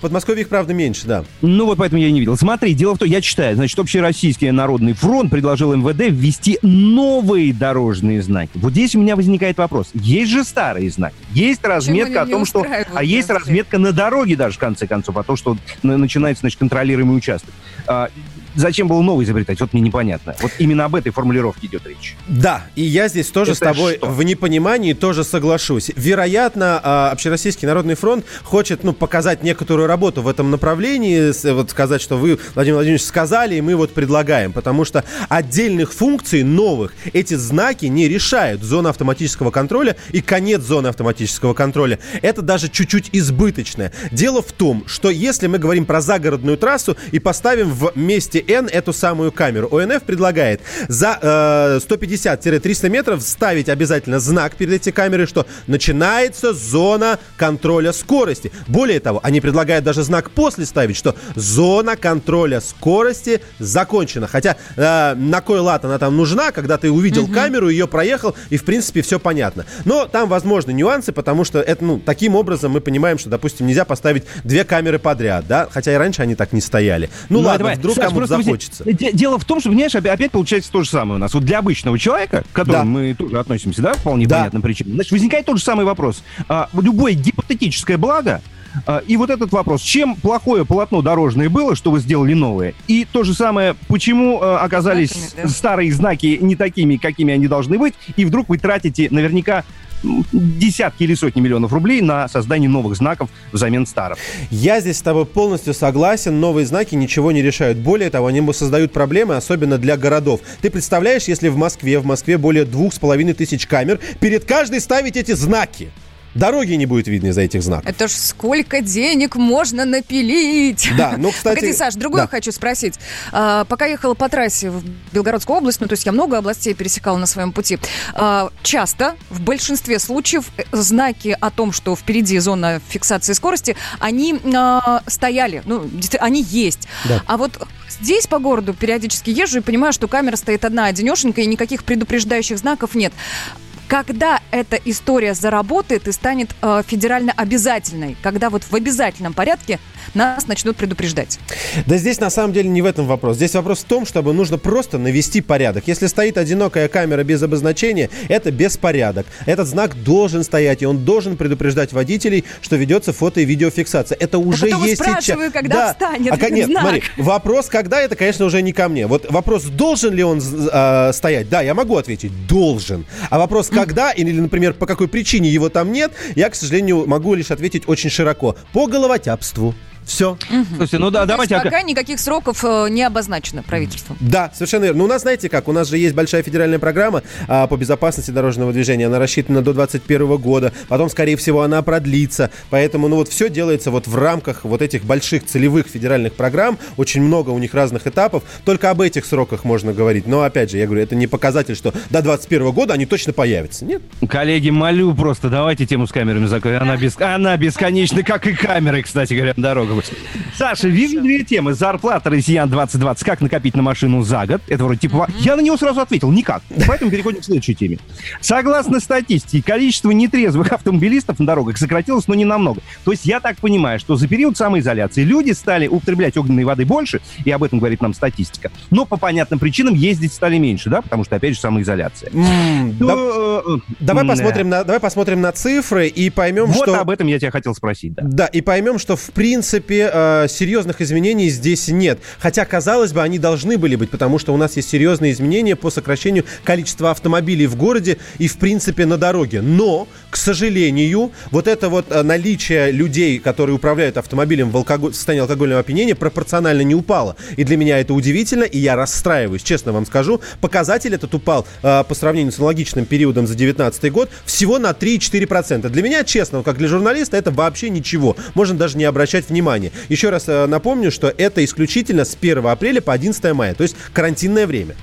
Подмосковье их, правда, меньше, да. Ну вот поэтому я и не видел. Смотри, дело в том, я читаю, значит, Общероссийский народный фронт предложил МВД ввести новые дорожные знаки. Вот здесь у меня возникает вопрос. Есть же старые знаки, есть разметка о том, что... А есть разметка на дороге даже, в конце концов, о том, что начинается, значит, контролируемый участок. Зачем было новый изобретать? Вот мне непонятно. Вот именно об этой формулировке идет речь. Да, и я здесь тоже это с тобой в непонимании тоже соглашусь. Вероятно, Общероссийский народный фронт хочет, показать некоторую работу в этом направлении, вот сказать, что вы, Владимир Владимирович, сказали, и мы вот предлагаем, потому что отдельных функций новых эти знаки не решают. Зона автоматического контроля и конец зоны автоматического контроля. Это даже чуть-чуть избыточное. Дело в том, что если мы говорим про загородную трассу и поставим в месте Н эту самую камеру. ОНФ предлагает за 150-300 метров ставить обязательно знак перед этой камерой, что начинается зона контроля скорости. Более того, они предлагают даже знак после ставить, что зона контроля скорости закончена. Хотя на кой лад она там нужна, когда ты увидел камеру, ее проехал, и в принципе все понятно. Но там возможны нюансы, потому что это, таким образом мы понимаем, что, допустим, нельзя поставить 2 камеры подряд, да? Хотя и раньше они так не стояли. Ладно, вдруг кому-то захочется. Дело в том, что, понимаешь, опять получается то же самое у нас. Вот для обычного человека, к которому мы тоже относимся, да, вполне понятным причинам, значит, возникает тот же самый вопрос. Любое гипотетическое благо, и вот этот вопрос, чем плохое полотно дорожное было, что вы сделали новое? И то же самое, почему оказались старые знаки не такими, какими они должны быть, и вдруг вы тратите наверняка десятки или сотни миллионов рублей на создание новых знаков взамен старых. Я здесь с тобой полностью согласен. Новые знаки ничего не решают. Более того, они создают проблемы, особенно для городов. Ты представляешь, если в Москве более 2500 камер, перед каждой ставить эти знаки? Дороги не будет видно из-за этих знаков. Это ж сколько денег можно напилить. Да, кстати... Погоди, Саш, другое хочу спросить. Пока ехала по трассе в Белгородскую область, то есть я много областей пересекала на своем пути, часто, в большинстве случаев, знаки о том, что впереди зона фиксации скорости, они стояли, они есть. Да. А вот здесь по городу периодически езжу и понимаю, что камера стоит одна-одинешенькая, и никаких предупреждающих знаков нет. Когда эта история заработает и станет федерально обязательной? Когда вот в обязательном порядке нас начнут предупреждать? Да здесь на самом деле не в этом вопрос. Здесь вопрос в том, чтобы нужно просто навести порядок. Если стоит одинокая камера без обозначения, это беспорядок. Этот знак должен стоять, и он должен предупреждать водителей, что ведется фото- и видеофиксация. Это уже есть сейчас. Я спрашиваю, когда встанет знак. Нет, смотри, вопрос когда, это, конечно, уже не ко мне. Вот вопрос, должен ли он стоять? Да, я могу ответить, должен. А вопрос, когда или, например, по какой причине его там нет, я, к сожалению, могу лишь ответить очень широко. По головотяпству. Все. Слушайте, ну да, давайте... Пока никаких сроков не обозначено правительством. Да, совершенно верно. Но у нас, знаете как, у нас же есть большая федеральная программа по безопасности дорожного движения. Она рассчитана до 2021 года. Потом, скорее всего, она продлится. Поэтому, ну вот, все делается вот в рамках вот этих больших целевых федеральных программ. Очень много у них разных этапов. Только об этих сроках можно говорить. Но, опять же, я говорю, это не показатель, что до 2021 года они точно появятся. Нет? Коллеги, молю просто, давайте тему с камерами закроем. Она бесконечна, как и камеры, кстати говоря, дорога. Саша, вижу две темы. Зарплата россиян 2020. Как накопить на машину за год? Это вроде типа... Я на него сразу ответил. Никак. Поэтому переходим к следующей теме. Согласно статистике, количество нетрезвых автомобилистов на дорогах сократилось, но не намного. То есть я так понимаю, что за период самоизоляции люди стали употреблять огненной воды больше, и об этом говорит нам статистика. Но по понятным причинам ездить стали меньше, да? Потому что, опять же, самоизоляция. Давай посмотрим на цифры и поймем, вот что... Вот об этом я тебя хотел спросить, да. Да, и поймем, что, в принципе, серьезных изменений здесь нет. Хотя, казалось бы, они должны были быть, потому что у нас есть серьезные изменения по сокращению количества автомобилей в городе и, в принципе, на дороге. Но, к сожалению, вот это вот наличие людей, которые управляют автомобилем в состоянии алкогольного опьянения, пропорционально не упало. И для меня это удивительно, и я расстраиваюсь, честно вам скажу. Показатель этот упал по сравнению с аналогичным периодом за 2019 год всего на 3-4%. Для меня, честно, как для журналиста, это вообще ничего. Можно даже не обращать внимания. Еще раз напомню, что это исключительно с 1 апреля по 11 мая, то есть карантинное время.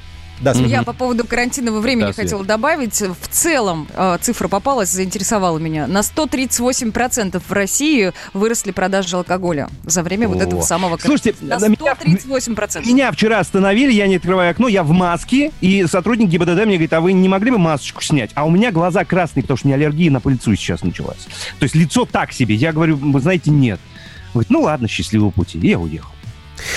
Да, я по поводу карантинного времени хотела добавить. В целом цифра попалась, заинтересовала меня. На 138% в России выросли продажи алкоголя за время вот этого самого карантина. Слушайте, на 138%. Меня вчера остановили, я не открываю окно, я в маске, и сотрудник ГИБДД мне говорит: а вы не могли бы масочку снять? А у меня глаза красные, потому что у меня аллергия на пыльцу сейчас началась. То есть лицо так себе. Я говорю, вы знаете, нет. Говорит, ну ладно, счастливого пути. И я уехал.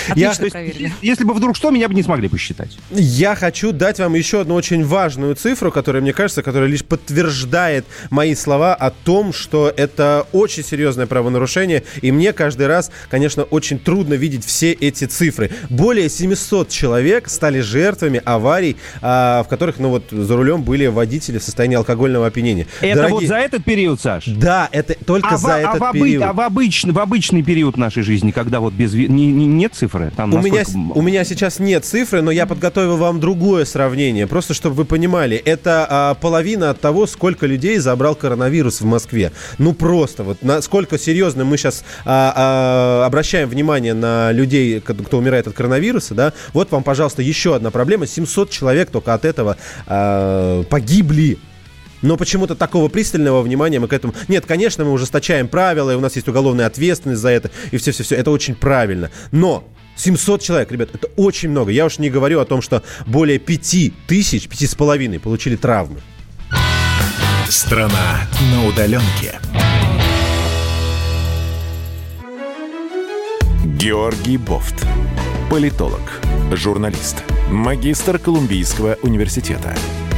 Отлично, проверили. Если бы вдруг что, меня бы не смогли посчитать. Я хочу дать вам еще одну очень важную цифру, которая, мне кажется, которая лишь подтверждает мои слова о том, что это очень серьезное правонарушение. И мне каждый раз, конечно, очень трудно видеть все эти цифры. Более 700 человек стали жертвами аварий, в которых, ну вот, за рулем были водители в состоянии алкогольного опьянения. Это вот за этот период, Саш? Да, это только за этот период. А в обычный период нашей жизни, когда вот без... нет цифры? Там у меня сейчас нет цифры, но я подготовил вам другое сравнение, просто чтобы вы понимали. Это половина от того, сколько людей забрал коронавирус в Москве. Ну просто, вот насколько серьезно мы сейчас обращаем внимание на людей, кто умирает от коронавируса, да? Вот вам, пожалуйста, еще одна проблема. 700 человек только от этого погибли. Но почему-то такого пристального внимания мы к этому... Нет, конечно, мы ужесточаем правила, и у нас есть уголовная ответственность за это, и все-все-все. Это очень правильно. Но 700 человек, ребят, это очень много. Я уж не говорю о том, что более 5,5 тысяч получили травмы. Страна на удаленке. Георгий Бофт. Политолог, журналист, магистр Колумбийского университета.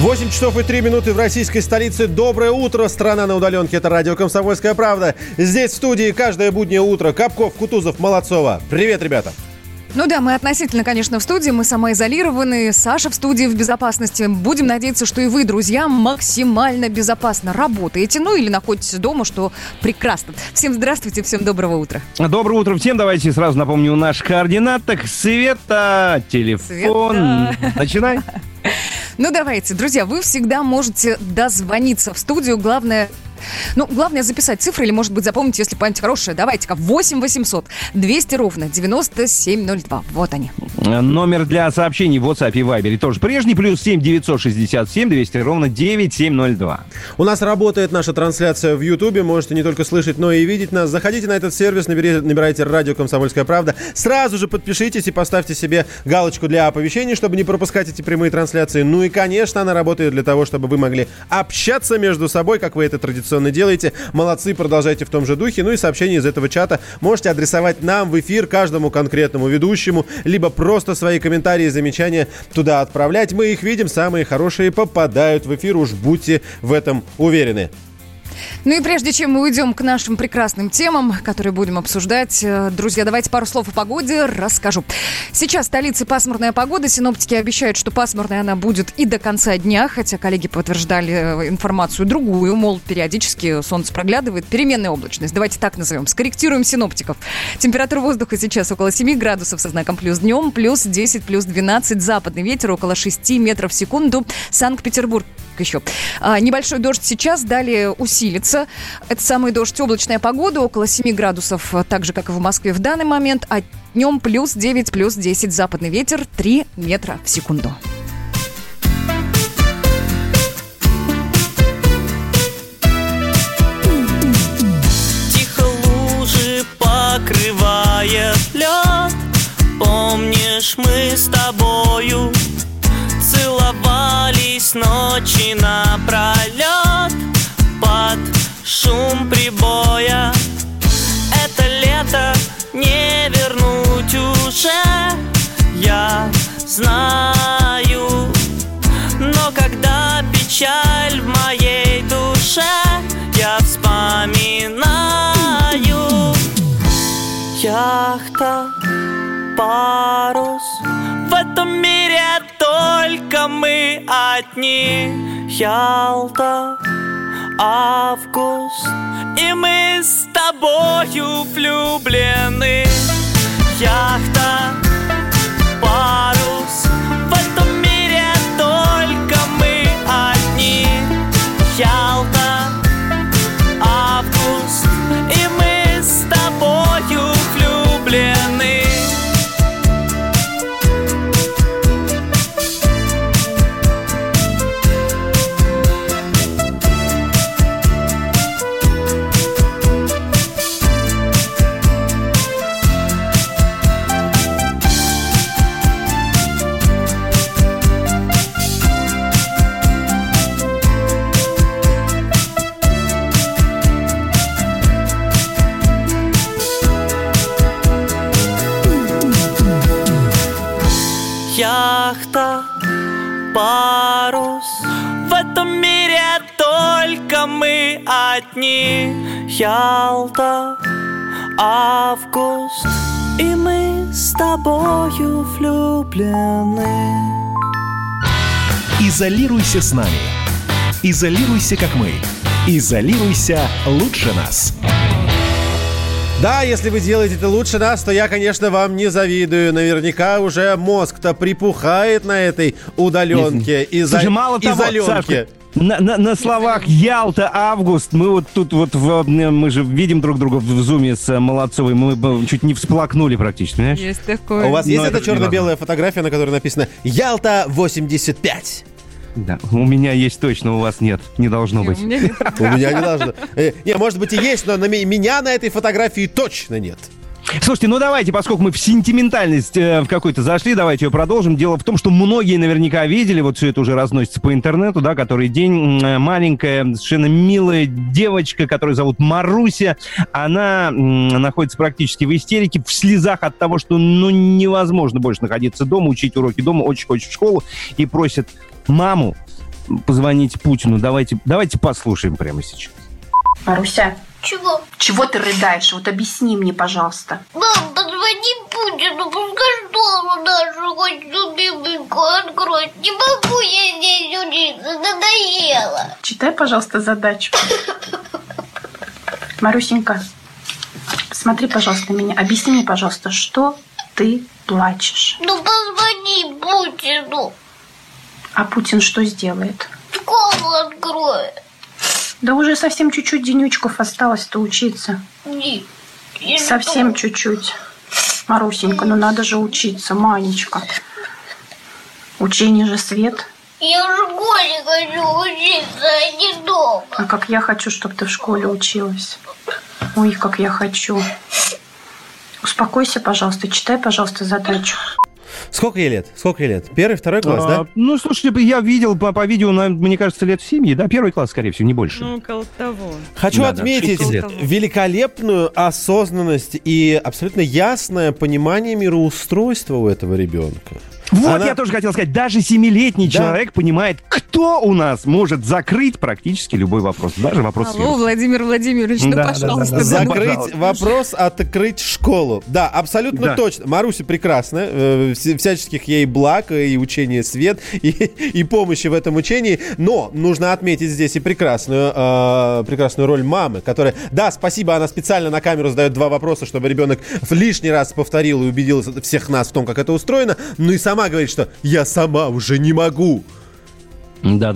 8:03 в российской столице. Доброе утро, страна на удаленке. Это радио «Комсомольская правда». Здесь в студии каждое буднее утро. Капков, Кутузов, Молодцова. Привет, ребята. Ну да, мы относительно, конечно, в студии, мы самоизолированы, Саша в студии в безопасности. Будем надеяться, что и вы, друзья, максимально безопасно работаете, ну или находитесь дома, что прекрасно. Всем здравствуйте, всем доброго утра. Доброе утро всем, давайте сразу напомню наш координат. Так, Света, телефон, Света. Начинай. Ну давайте, друзья, вы всегда можете дозвониться в студию, главное... Ну, главное записать цифры или, может быть, запомнить, если память хорошая. Давайте-ка 8-800-200-97-02. Вот они. Номер для сообщений в WhatsApp и Viber тоже прежний. Плюс 7-967-200-97-02. У нас работает наша трансляция в Ютубе. Можете не только слышать, но и видеть нас. Заходите на этот сервис, набирайте радио «Комсомольская правда». Сразу же подпишитесь и поставьте себе галочку для оповещений, чтобы не пропускать эти прямые трансляции. Ну и, конечно, она работает для того, чтобы вы могли общаться между собой, как вы это традиционно традиционно делаете. Молодцы, продолжайте в том же духе. Ну и сообщения из этого чата можете адресовать нам в эфир, каждому конкретному ведущему, либо просто свои комментарии и замечания туда отправлять. Мы их видим, самые хорошие попадают в эфир, уж будьте в этом уверены. Ну и прежде чем мы уйдем к нашим прекрасным темам, которые будем обсуждать, друзья, давайте пару слов о погоде расскажу. Сейчас в столице пасмурная погода. Синоптики обещают, что пасмурная она будет и до конца дня, хотя коллеги подтверждали информацию другую, мол, периодически солнце проглядывает, переменная облачность. Давайте так назовем. Скорректируем синоптиков. Температура воздуха сейчас около 7 градусов со знаком плюс днем, плюс 10, плюс 12. Западный ветер около 6 метров в секунду. Санкт-Петербург еще. Небольшой дождь сейчас, далее усилится. Это самый дождь, облачная погода, около 7 градусов, так же, как и в Москве в данный момент, а днем плюс 9, плюс 10, западный ветер 3 метра в секунду. Тихо лужи покрывает лед, помнишь, мы с тобою целовались ночи напролет под шум прибоя. Это лето не вернуть уже, я знаю. Но когда печаль в моей душе, я вспоминаю. Яхта, парус, в этом мире только мы одни. Ялта, август, и мы с тобою влюблены. Яхта, парус, в этом мире только мы одни. Ялта, август, и мы с тобою влюблены. Яхта, парус, в этом мире только мы одни. Ялта, август, и мы с тобою влюблены. Изолируйся с нами. Изолируйся, как мы. Изолируйся лучше нас. Да, если вы делаете это лучше нас, то я, конечно, вам не завидую. Наверняка уже мозг-то припухает на этой удаленке. Слушай, мало того, Сашка, на словах Ялта, август, мы вот тут вот, мы же видим друг друга в зуме с Молодцовой, мы чуть не всплакнули практически, понимаешь? Есть такое. У вас есть эта черно-белая фотография, на которой написано «Ялта 85». Да, у меня есть точно, у вас нет. Не должно быть. У меня не должно. Не, может быть и есть, но меня на этой фотографии точно нет. Слушайте, ну давайте, поскольку мы в сентиментальность в какой-то зашли, давайте ее продолжим. Дело в том, что многие наверняка видели, вот все это уже разносится по интернету, да, который день, маленькая, совершенно милая девочка, которую зовут Маруся, она находится практически в истерике, в слезах от того, что ну невозможно больше находиться дома, учить уроки дома, очень хочет в школу и просит маму позвонить Путину. Давайте послушаем прямо сейчас. Маруся. Чего? Чего ты рыдаешь? Вот объясни мне, пожалуйста. Мам, позвони Путину, пускай школу нашу хоть любименькую откроет. Не могу я здесь учиться, надоело. Читай, пожалуйста, задачу. Марусенька, смотри, пожалуйста, на меня. Объясни мне, пожалуйста, что ты плачешь. Ну, позвони Путину. А Путин что сделает? Школу откроет. Да уже совсем чуть-чуть денечков осталось-то учиться. Не совсем не чуть-чуть. Марусенька, ну надо же учиться, Манечка. Учение же свет. Я в школе хочу учиться, а не дома. А как я хочу, чтобы ты в школе училась. Ой, как я хочу. Успокойся, пожалуйста, читай, пожалуйста, задачу. Сколько ей лет? Первый, второй класс, да? Ну, слушай, я видел по видео, мне кажется, лет 7, да? Первый класс, скорее всего, не больше. Ну, около того. Хочу отметить великолепную осознанность и абсолютно ясное понимание мироустройства у этого ребенка. Вот, я тоже хотел сказать, даже 7-летний человек понимает, кто у нас может закрыть практически любой вопрос, даже вопрос с вирусом. Владимир Владимирович, пожалуйста. Закрыть вопрос, открыть школу. Да, абсолютно точно. Маруся прекрасна, всяческих ей благ, и учение свет, и помощи в этом учении, но нужно отметить здесь и прекрасную роль мамы, которая, да, спасибо, она специально на камеру задает два вопроса, чтобы ребенок в лишний раз повторил и убедил всех нас в том, как это устроено, ну и сама говорит, что я сама уже не могу. Да.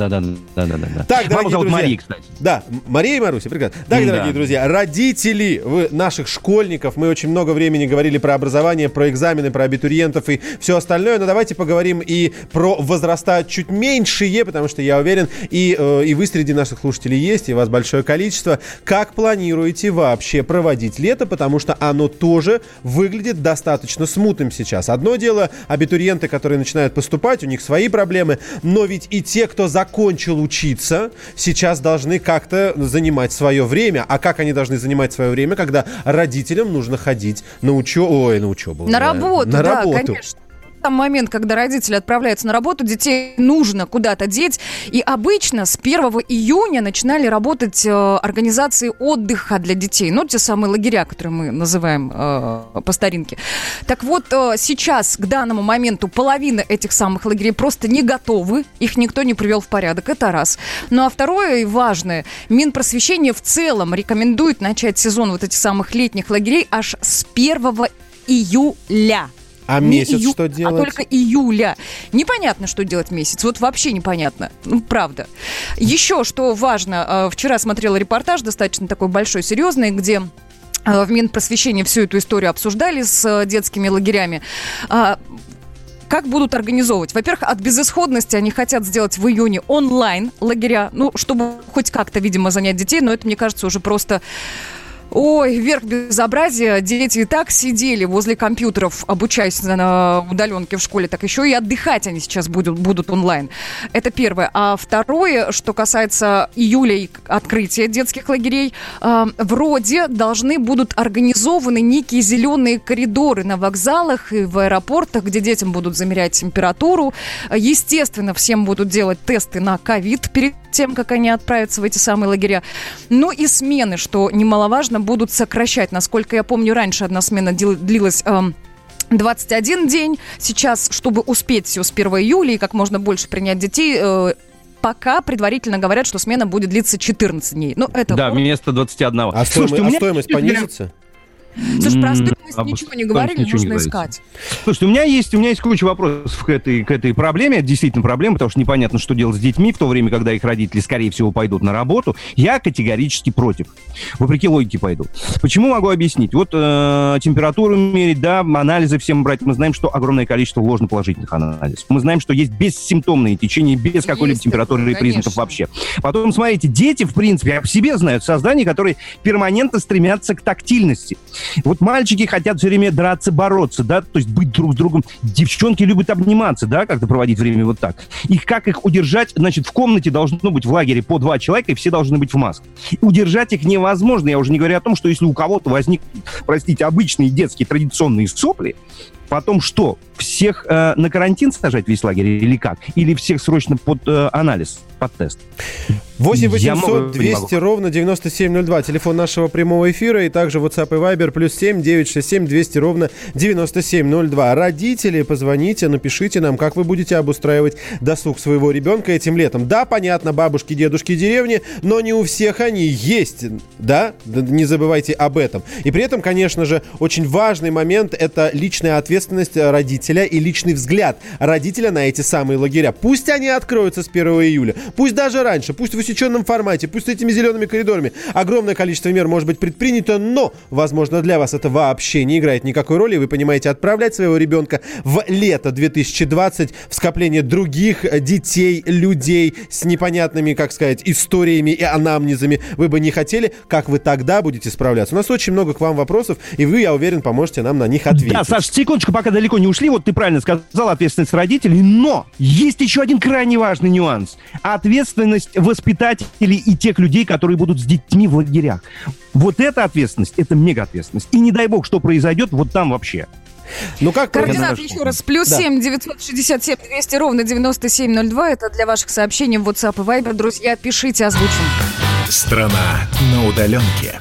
Так, маму зовут Мария, кстати. Да, Мария и Маруся, прекрасно. Так, дорогие друзья, родители наших школьников, мы очень много времени говорили про образование, про экзамены, про абитуриентов и все остальное, но давайте поговорим и про возраста чуть меньшие, потому что, я уверен, и вы среди наших слушателей есть, и вас большое количество. Как планируете вообще проводить лето, потому что оно тоже выглядит достаточно смутным сейчас. Одно дело, абитуриенты, которые начинают поступать, у них свои проблемы, но ведь и те, кто закончил учиться, сейчас должны как-то занимать свое время. А как они должны занимать свое время, когда родителям нужно ходить на учебу? На работу, конечно. Там момент, когда родители отправляются на работу, детей нужно куда-то деть. И обычно с 1 июня начинали работать организации отдыха для детей. Ну, те самые лагеря, которые мы называем по старинке. Так вот, сейчас, к данному моменту, половина этих самых лагерей просто не готовы. Их никто не привел в порядок. Это раз. Ну, а второе и важное. Минпросвещение в целом рекомендует начать сезон вот этих самых летних лагерей аж с 1 июля. А месяц что делать? А только июля. Непонятно, что делать месяц. Вот вообще непонятно. Ну, правда. Еще, что важно, вчера смотрела репортаж, достаточно такой большой, серьезный, где в Минпросвещении всю эту историю обсуждали с детскими лагерями. Как будут организовывать? Во-первых, от безысходности они хотят сделать в июне онлайн лагеря, ну, чтобы хоть как-то, видимо, занять детей, но это, мне кажется, уже просто... Ой, верх безобразия. Дети и так сидели возле компьютеров, обучаясь на удаленке в школе, так еще и отдыхать они сейчас будут онлайн. Это первое. А второе, что касается июля и открытия детских лагерей, вроде должны будут организованы некие зеленые коридоры на вокзалах и в аэропортах, где детям будут замерять температуру. Естественно, всем будут делать тесты на ковид перед тем, как они отправятся в эти самые лагеря. Ну и смены, что немаловажно, будут сокращать. Насколько я помню, раньше одна смена длилась 21 день. Сейчас, чтобы успеть все с 1 июля и как можно больше принять детей, пока предварительно говорят, что смена будет длиться 14 дней. Ну, это вместо 21. А стоимость понизится? Слушай, про стоимость ничего не говорили, нужно искать. Слушай, у меня есть куча вопросов к этой проблеме. Это действительно проблема, потому что непонятно, что делать с детьми в то время, когда их родители, скорее всего, пойдут на работу. Я категорически против. Вопреки логике пойду. Почему, могу объяснить? Вот температуру мерить, да, анализы всем брать. Мы знаем, что огромное количество ложноположительных анализов. Мы знаем, что есть бессимптомные течения, без какой-либо температуры и признаков вообще. Потом, смотрите, дети, в принципе, об себе знают создания, которые перманентно стремятся к тактильности. Вот мальчики хотят все время драться, бороться, да, то есть быть друг с другом. Девчонки любят обниматься, да, как-то проводить время вот так. И как их удержать? Значит, в комнате должно быть в лагере по 2 человека, и все должны быть в масках. И удержать их невозможно. Я уже не говорю о том, что если у кого-то возникли, простите, обычные детские традиционные сопли, потом что? Всех на карантин сажать весь лагерь или как? Или всех срочно под анализ, под тест? 8-800-200-97-02. Телефон нашего прямого эфира. И также WhatsApp и Viber +7 967-200-97-02. Родители, позвоните, напишите нам, как вы будете обустраивать досуг своего ребенка этим летом. Да, понятно, бабушки, дедушки, деревни, но не у всех они есть. Да? Не забывайте об этом. И при этом, конечно же, очень важный момент – это личная ответственность родителя и личный взгляд родителя на эти самые лагеря. Пусть они откроются с 1 июля, пусть даже раньше, пусть в усеченном формате, пусть с этими зелеными коридорами. Огромное количество мер может быть предпринято, но, возможно, для вас это вообще не играет никакой роли. Вы понимаете, отправлять своего ребенка в лето 2020 в скопление других детей, людей с непонятными, как сказать, историями и анамнезами вы бы не хотели. Как вы тогда будете справляться? У нас очень много к вам вопросов, и вы, я уверен, поможете нам на них ответить. Да, Саш, секундочку. немножко пока далеко не ушли, вот ты правильно сказал, ответственность родителей, но есть еще один крайне важный нюанс. Ответственность воспитателей и тех людей, которые будут с детьми в лагерях. Вот эта ответственность, это мегаответственность. И не дай бог, что произойдет вот там вообще. Ну, как координаты еще раз. Плюс 7-967-200 ровно 9702. Это для ваших сообщений в WhatsApp и Viber. Друзья, пишите, озвучим. Страна на удаленке.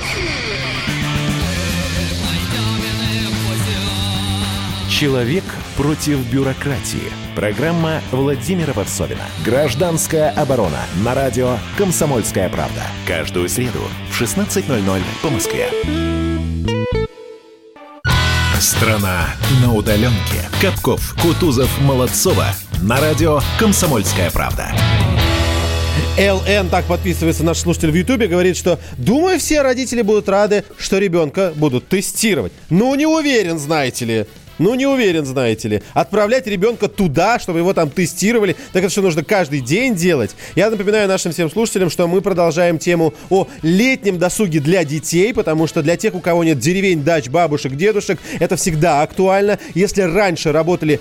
Человек против бюрократии. Программа Владимира Варсовина. Гражданская оборона. На радио «Комсомольская правда». Каждую среду в 16:00 по Москве. Страна на удаленке. Капков, Кутузов, Молодцова. На радио «Комсомольская правда». ЛН, так подписывается наш слушатель в Ютубе, говорит, что думаю, все родители будут рады, что ребенка будут тестировать. Ну, не уверен, знаете ли. Отправлять ребенка туда, чтобы его там тестировали, так это что нужно каждый день делать. Я напоминаю нашим всем слушателям, что мы продолжаем тему о летнем досуге для детей, потому что для тех, у кого нет деревень, дач, бабушек, дедушек, это всегда актуально. Если раньше работали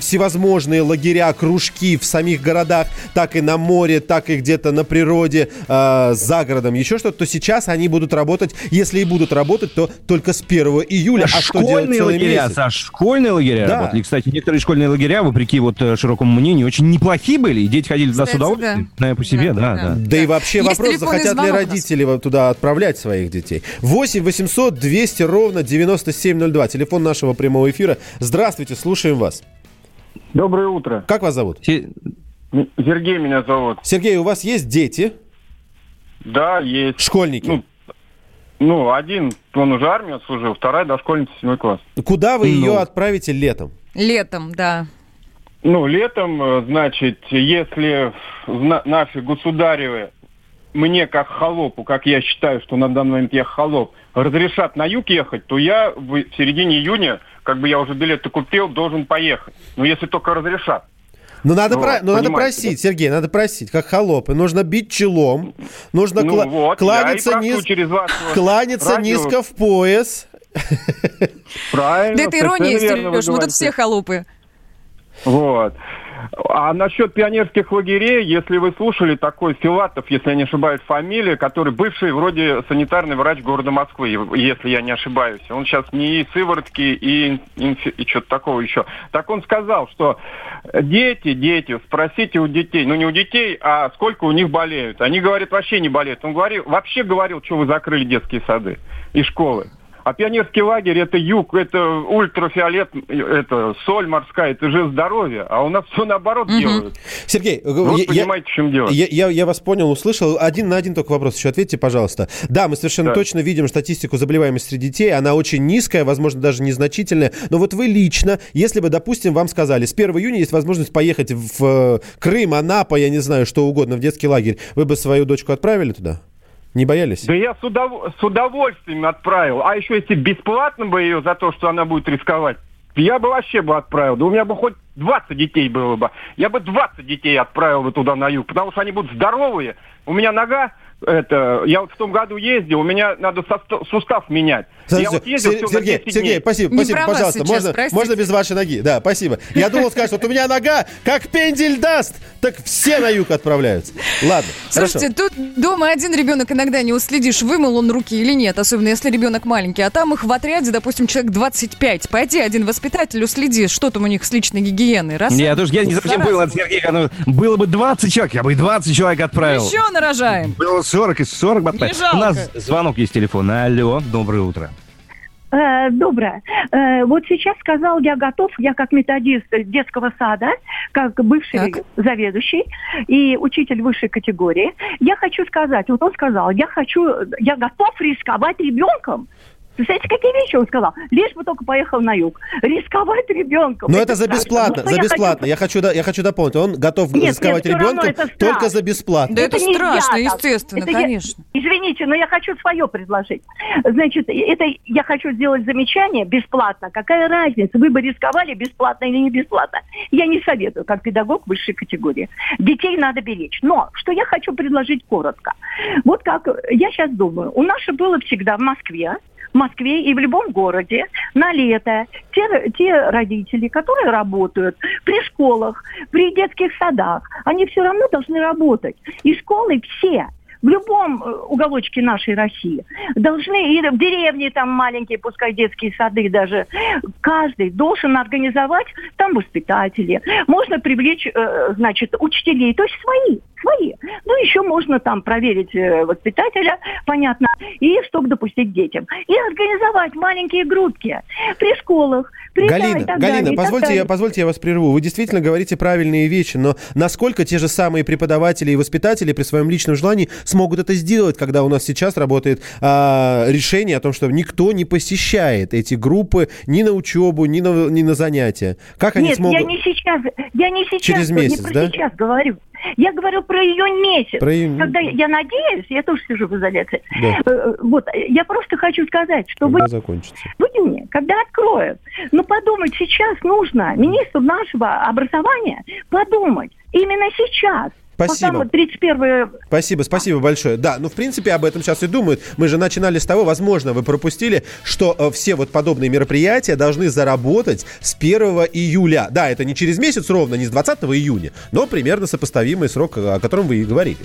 всевозможные лагеря, кружки в самих городах, так и на море, так и где-то на природе, за городом, еще что-то, то сейчас они будут работать, если и будут работать, то только с 1 июля. А что делать целый месяц? Школьные лагеря работали. И, кстати, некоторые школьные лагеря, вопреки вот широкому мнению, очень неплохие были. И дети ходили туда с удовольствием. Знаю по себе, да. Да и вообще есть вопрос, захотят ли родители туда отправлять своих детей. 8 800 200 ровно 9702. Телефон нашего прямого эфира. Здравствуйте, слушаем вас. Доброе утро. Как вас зовут? Сергей меня зовут. Сергей, у вас есть дети? Да, есть. Школьники? Ну, один, он уже армию отслужил, вторая дошкольница, 7 класс. Куда вы ее отправите летом? Летом, да. Ну, летом, значит, если наши государевы, мне как холопу, как я считаю, что на данный момент я холоп, разрешат на юг ехать, то я в середине июня, как бы я уже билеты купил, должен поехать. Ну, если только разрешат. Но надо, надо просить, Сергей, надо просить, как холопы. Нужно бить челом, нужно кланяться, кланяться низко в пояс. Правильно. Да это ирония, Сереж, мы тут все холопы. Вот. А насчет пионерских лагерей, если вы слушали, такой Филатов, если я не ошибаюсь, фамилия, который бывший вроде санитарный врач города Москвы, если я не ошибаюсь. Он сейчас не сыворотки и что-то такого еще. Так он сказал, что дети, спросите у детей, ну не у детей, а сколько у них болеют. Они говорят, вообще не болеют. Он говорил, что вы закрыли детские сады и школы. А пионерский лагерь – это юг, это ультрафиолет, это соль морская, это же здоровье. А у нас все наоборот делают. Сергей, вот понимаете, в чем дело. Я вас понял, услышал. Один на один только вопрос еще ответьте, пожалуйста. Да, мы совершенно точно видим статистику заболеваемости среди детей. Она очень низкая, возможно, даже незначительная. Но вот вы лично, если бы, допустим, вам сказали, с 1 июня есть возможность поехать в Крым, Анапа, я не знаю, что угодно, в детский лагерь, вы бы свою дочку отправили туда? Не боялись? Да я с удовольствием отправил. А еще если бесплатно бы ее за то, что она будет рисковать, я бы вообще бы отправил. Да у меня бы хоть 20 детей было бы. Я бы 20 детей отправил бы туда на юг, потому что они будут здоровые. У меня нога... я вот в том году ездил, у меня надо сустав менять. Я вот ездил, Сергей, спасибо, пожалуйста, можно без вашей ноги? Да, спасибо. Я думал, скажешь, вот у меня нога как пендель даст, так все на юг отправляются. Ладно, слушайте, хорошо. Тут дома один ребенок иногда не уследишь, вымыл он руки или нет, особенно если ребенок маленький, а там их в отряде, допустим, человек 25. Пойди, один воспитатель, уследи, что там у них с личной гигиеной. Я не совсем был от Сергея, было бы 20 человек, я бы и 20 человек отправил. Еще нарожаем. 40 из 40 батареи. У нас звонок есть, телефон. Алло, доброе утро. Доброе. Вот сейчас сказал, я готов, я как методист детского сада, как бывший заведующий и учитель высшей категории, я хочу сказать, вот он сказал, я готов рисковать ребенком. Представляете, какие вещи он сказал? Лишь бы только поехал на юг. Рисковать ребенком. Но это страшно. За бесплатно. Я хочу дополнить. Он готов рисковать ребенком только за бесплатно. Да это страшно, естественно, конечно. Извините, но я хочу свое предложить. Значит, это я хочу сделать замечание бесплатно. Какая разница, вы бы рисковали бесплатно или не бесплатно? Я не советую, как педагог высшей категории. Детей надо беречь. Но что я хочу предложить коротко. Вот как я сейчас думаю. У нас же было всегда в Москве и в любом городе на лето те родители, которые работают при школах, при детских садах, они все равно должны работать. И школы все в любом уголочке нашей России должны, и в деревне там маленькие, пускай детские сады даже, каждый должен организовать там воспитателей. Можно привлечь, значит, учителей, то есть свои. Ну, еще можно там проверить воспитателя, понятно, и чтобы допустить детям. И организовать маленькие группки при школах. Галина, позвольте я вас прерву. Вы действительно говорите правильные вещи, но насколько те же самые преподаватели и воспитатели при своем личном желании смогут это сделать, когда у нас сейчас работает решение о том, что никто не посещает эти группы ни на учебу, ни на занятия? Как они смогут? Нет, я не сейчас. Через месяц, да? Сейчас говорю. Я говорю про июнь месяц, когда, я надеюсь, я тоже сижу в изоляции. Да. Вот, я просто хочу сказать, что вы мне, когда откроют, подумать сейчас нужно министру нашего образования, подумать именно сейчас. Спасибо. 31-е... Спасибо большое. Да, в принципе, об этом сейчас и думают. Мы же начинали с того, возможно, вы пропустили, что все подобные мероприятия должны заработать с 1 июля. Да, это не через месяц ровно, не с 20 июня, но примерно сопоставимый срок, о котором вы и говорили.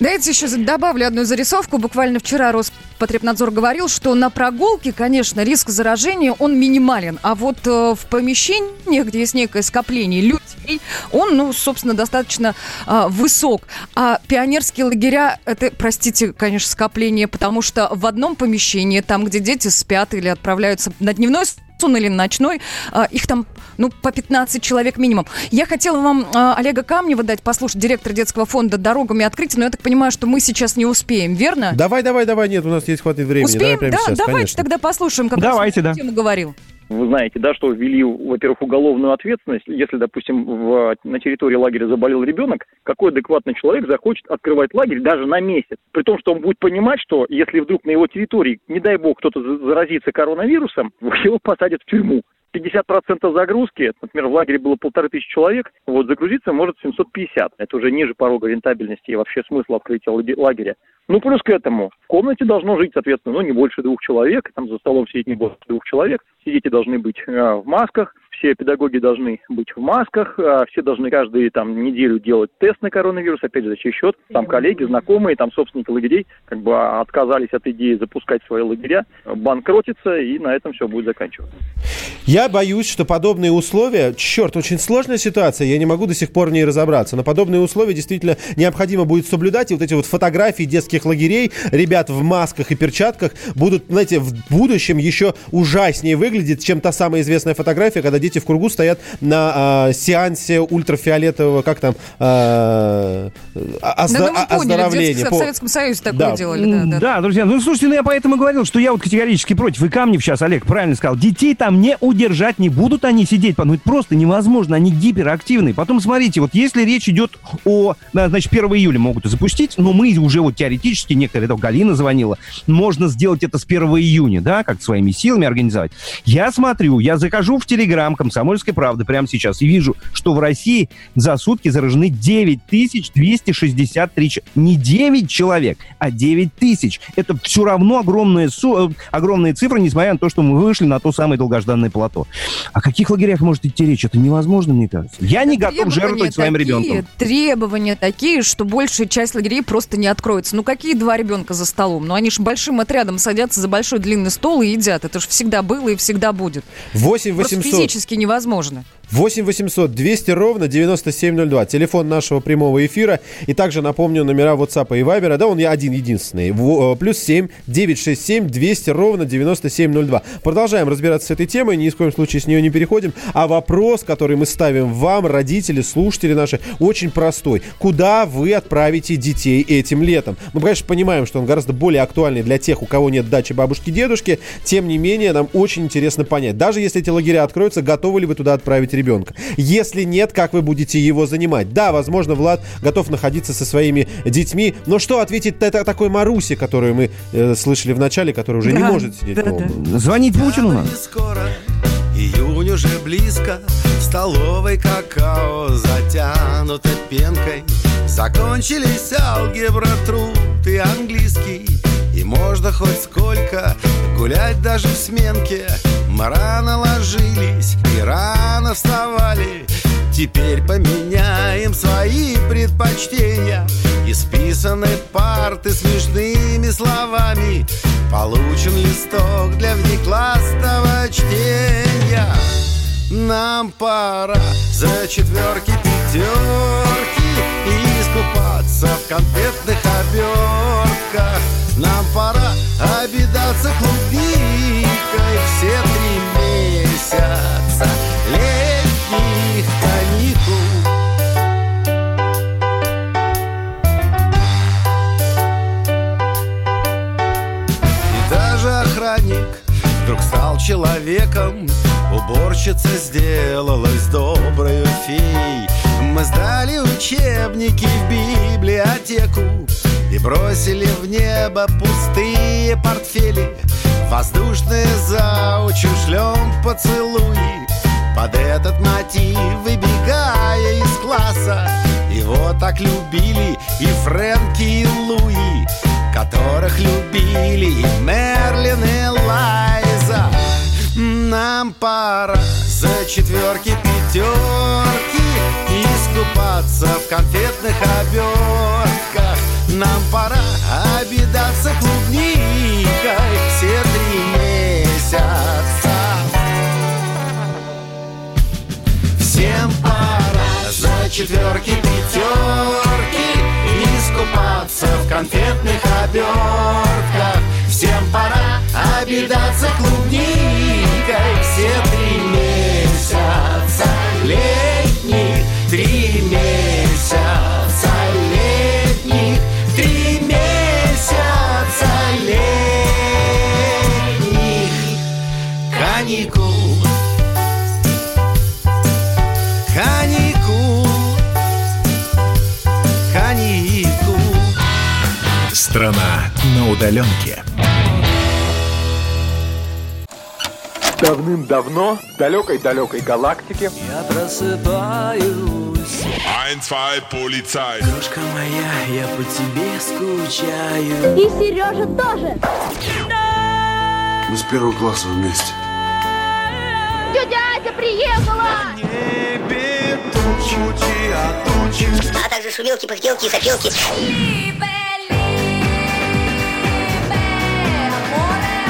Давайте еще добавлю одну зарисовку. Буквально вчера Роспотребнадзор говорил, что на прогулке, конечно, риск заражения, он минимален. А вот в помещениях, где есть некое скопление людей, он, собственно, достаточно высок. А пионерские лагеря, это, простите, конечно, скопление, потому что в одном помещении, там, где дети спят или отправляются на дневной сон или ночной, их там по 15 человек минимум. Я хотела вам Олега Камнева дать послушать, директора детского фонда «Дорогами открытия», но я так понимаю, что мы сейчас не успеем, верно? Давай, нет, у нас хватит времени. Успеем? Давай сейчас, давайте конечно. Тогда послушаем, как давайте, раз тему говорил. Вы знаете, что ввели, во-первых, уголовную ответственность. Если, допустим, на территории лагеря заболел ребенок, какой адекватный человек захочет открывать лагерь даже на месяц? При том, что он будет понимать, что если вдруг на его территории, не дай бог, кто-то заразится коронавирусом, его посадят в тюрьму. 50% загрузки, например, в лагере было 1500 человек, загрузиться может 750. Это уже ниже порога рентабельности и вообще смысла открытия лагеря. Плюс к этому, в комнате должно жить, соответственно, не больше 2 человек, там за столом сидеть не больше 2 человек, все дети должны быть в масках, все педагоги должны быть в масках, все должны каждую неделю делать тест на коронавирус, опять же, за чей счет, коллеги, знакомые, собственники лагерей, отказались от идеи запускать свои лагеря, банкротятся, и на этом все будет заканчиваться. Я боюсь, что подобные условия... очень сложная ситуация, я не могу до сих пор в ней разобраться, но подобные условия действительно необходимо будет соблюдать, и эти фотографии детских лагерей, ребят в масках и перчатках, будут, в будущем еще ужаснее выглядеть, чем та самая известная фотография, когда дети в кругу стоят на сеансе ультрафиолетового, оздоровления. В Советском Союзе такое делали. Да, друзья, слушайте, я поэтому и говорил, что я категорически против. И Камнев сейчас, Олег, правильно сказал, детей там не удержать, не будут они сидеть, это просто невозможно, они гиперактивны. Потом смотрите, если речь идет о, 1 июля могут запустить, но мы уже теоретически, некоторые, Галина звонила, можно сделать это с 1 июня, как-то своими силами организовать. Я смотрю, я захожу в Телеграм «Комсомольской правды» прямо сейчас и вижу, что в России за сутки заражены 9263 человека. Не 9 человек, а 9000. Это все равно огромные цифры, несмотря на то, что мы вышли на то самое долгожданное плато. О каких лагерях может идти речь? Это невозможно, мне кажется. Я не готов жертвовать своим ребенком. Требования такие, что большая часть лагерей просто не откроется. Какие 2 ребенка за столом? Они же большим отрядом садятся за большой длинный стол и едят. Это же всегда было и всегда будет. 8 800. Просто физически невозможно. 8 800 200 ровно 9702. Телефон нашего прямого эфира. И также напомню номера WhatsApp и Viber. Да, он один-единственный. Плюс 7 967 200 ровно 9702. Продолжаем разбираться с этой темой. Ни в коем случае с нее не переходим. А вопрос, который мы ставим вам, родители, слушатели наши, очень простой. Куда вы отправите детей этим летом? Мы, конечно, понимаем, что он гораздо более актуальный для тех, у кого нет дачи, бабушки, дедушки. Тем не менее, нам очень интересно понять. Даже если эти лагеря откроются, готовы ли вы туда отправить ребенка? Если нет, как вы будете его занимать? Да, возможно, Влад готов находиться со своими детьми. Но что ответить такой Марусе, которую мы слышали в начале, которая уже не может сидеть дома? Звонить Путину надо. Июнь уже близко, в столовой какао затянуто пенкой. Закончились алгебра, труд и английский. И можно хоть сколько гулять даже в сменке. Мы рано ложились и рано вставали. Теперь поменяем свои предпочтения. И списаны парты смешными словами. Получен листок для внеклассного чтения. Нам пора за четверки, пятерки и искупаться в конфетных обертках. Нам пора обидаться клубникой все 3 месяца летних каникул. И даже охранник вдруг стал человеком. Уборщица сделалась доброю феей. Мы сдали учебники в библиотеку и бросили в небо пустые портфели. Воздушные заучи шлем поцелуи под этот мотив, выбегая из класса. Его так любили и Фрэнки, и Луи, которых любили и Мерлин, и Лайза. Нам пора за четверки, пятерки и искупаться в конфетных обертках. Нам пора обидаться клубникой все 3 месяца. Всем пора за четверки, пятерки и искупаться в конфетных обертках. Всем пора обидаться клубникой все 3 месяца летних, 3 месяца летних, 3 месяца летних каникул. Каникул, каникул. Страна на удаленке. Давным-давно, в далекой-далекой галактике. Я просыпаюсь. 1, 2, полицай. Кружка моя, я по тебе скучаю. И Сережа тоже. Мы с 1 класса вместе. Тетя Ася приехала! На небе тучи, а тучи. А также шумелки, пыхтелки и сопелки.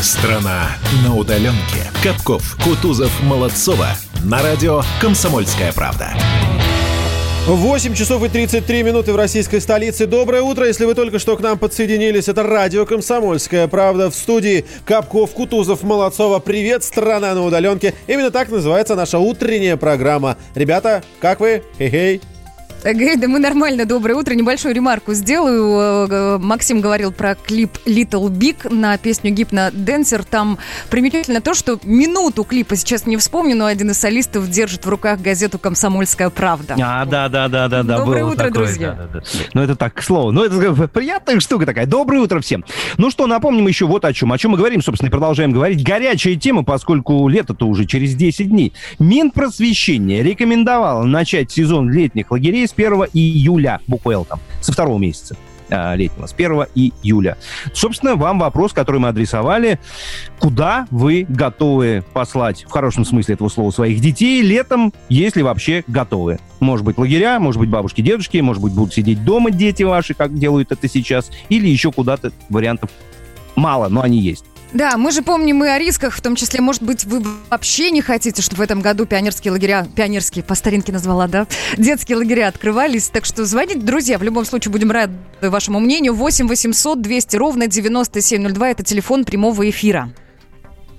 Страна на удаленке. Капков, Кутузов, Молодцова. На радио «Комсомольская правда». 8 часов и 33 минуты в российской столице. Доброе утро, если вы только что к нам подсоединились. Это радио «Комсомольская правда». В студии Капков, Кутузов, Молодцова. Привет, страна на удаленке. Именно так называется наша утренняя программа. Ребята, как вы? Хе-хей. Говорит, да мы нормально, доброе утро. Небольшую ремарку сделаю. Максим говорил про клип Little Big на песню Гипно Денсер. Там примечательно то, что минуту клипа сейчас не вспомню, но один из солистов держит в руках газету «Комсомольская правда». А, да. Доброе утро, такое, друзья. Ну, это так, к слову. Ну, это приятная штука такая. Доброе утро всем. Ну что, напомним еще вот о чем. О чем мы говорим, собственно, и продолжаем говорить. Горячая тема, поскольку лето-то уже через 10 дней. Минпросвещение рекомендовало начать сезон летних лагерей с 1 июля, буква «Л» там, со второго месяца летнего, с 1 июля. Собственно, вам вопрос, который мы адресовали. Куда вы готовы послать, в хорошем смысле этого слова, своих детей летом, если вообще готовы? Может быть, лагеря, может быть, бабушки, дедушки, может быть, будут сидеть дома дети ваши, как делают это сейчас, или еще куда-то. Вариантов мало, но они есть. Да, мы же помним и о рисках, в том числе, может быть, вы вообще не хотите, чтобы в этом году пионерские лагеря, пионерские, по старинке назвала, да, детские лагеря открывались, так что звоните, друзья, в любом случае будем рады вашему мнению. 8 800 200 ровно 9702, это телефон прямого эфира.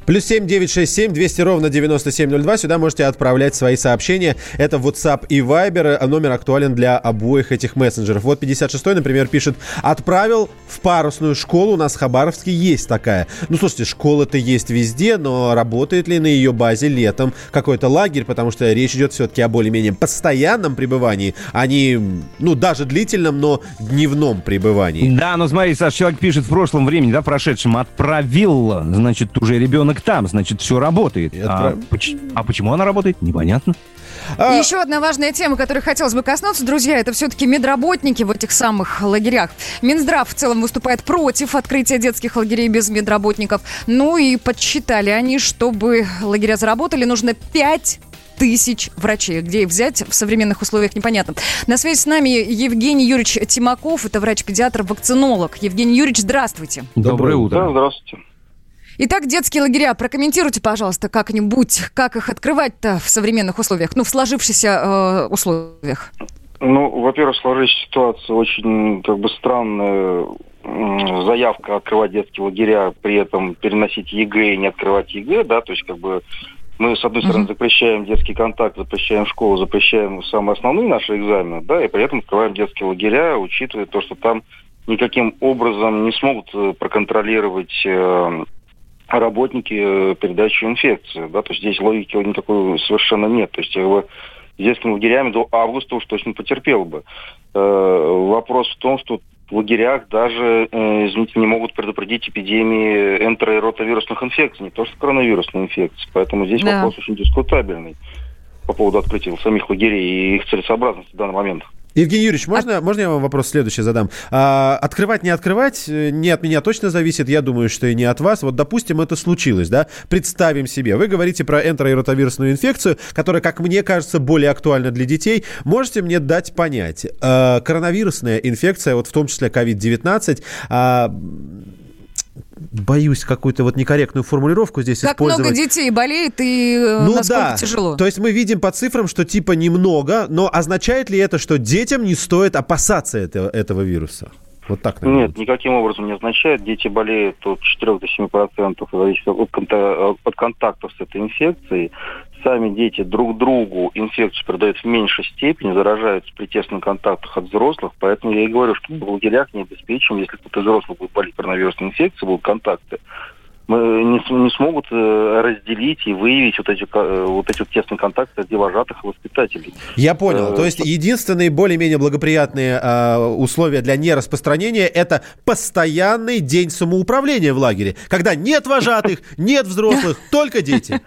Плюс 7 967 200 ровно 9702. Сюда можете отправлять свои сообщения. Это WhatsApp и Viber. Номер актуален для обоих этих мессенджеров. Вот 56-й, например, пишет: отправил в парусную школу. У нас в Хабаровске есть такая. Ну, слушайте, школа-то есть везде, но работает ли на ее базе летом какой-то лагерь? Потому что речь идет все-таки о более-менее постоянном пребывании, а не, ну, даже длительном, но дневном пребывании. Да, но смотри, Саш, человек пишет в прошлом времени, да, прошедшем. Отправил, значит, уже ребенок там, значит, все работает. А почему она работает, непонятно. Еще одна важная тема, которой хотелось бы коснуться, друзья, это все-таки медработники в этих самых лагерях. Минздрав в целом выступает против открытия детских лагерей без медработников. Ну и подсчитали они, чтобы лагеря заработали, нужно 5 тысяч врачей. Где их взять в современных условиях, непонятно. На связи с нами Евгений Юрьевич Тимаков, это врач-педиатр-вакцинолог. Евгений Юрьевич, здравствуйте. Доброе утро. Да, здравствуйте. Итак, детские лагеря, прокомментируйте, пожалуйста, как-нибудь, как их открывать-то в современных условиях, ну, в сложившихся условиях. Ну, во-первых, сложившаяся ситуация очень, как бы, странная. Заявка открывать детские лагеря, при этом переносить ЕГЭ и не открывать ЕГЭ, да, то есть, как бы, мы, с одной стороны, запрещаем детский контакт, запрещаем школу, запрещаем самые основные наши экзамены, да, и при этом открываем детские лагеря, учитывая то, что там никаким образом не смогут проконтролировать работники передачу инфекции, да, то есть здесь логики никакой совершенно нет, то есть детскими лагерями до августа уж точно потерпел бы. Вопрос в том, что в лагерях даже, извините, не могут предупредить эпидемии энтероротовирусных инфекций, не то что коронавирусной инфекции, поэтому здесь вопрос очень дискутабельный по поводу открытия самих лагерей и их целесообразности в данный момент. Евгений Юрьевич, можно я вам вопрос следующий задам? Открывать, не открывать, не от меня точно зависит, я думаю, что и не от вас. Вот, допустим, это случилось, да? Представим себе, вы говорите про энтероротовирусную инфекцию, которая, как мне кажется, более актуальна для детей. Можете мне дать понять, коронавирусная инфекция, вот в том числе COVID-19, боюсь какую-то вот некорректную формулировку здесь как использовать. Как много детей болеет и насколько тяжело. То есть мы видим по цифрам, что типа немного, но означает ли это, что детям не стоит опасаться этого вируса? Вот так, наверное. Нет, никаким образом не означает. Дети болеют от 4 до 7% зависит от контактов с этой инфекцией. Сами дети друг другу инфекцию передают в меньшей степени, заражаются при тесных контактах от взрослых, поэтому я и говорю, что в лагерях не обеспечим, если кто-то взрослый будет болеть коронавирусной инфекцией, будут контакты, мы не смогут разделить и выявить вот эти тесные контакты от вожатых и воспитателей. Я понял. То есть единственные более-менее благоприятные условия для нераспространения – это постоянный день самоуправления в лагере, когда нет вожатых, нет взрослых, только дети.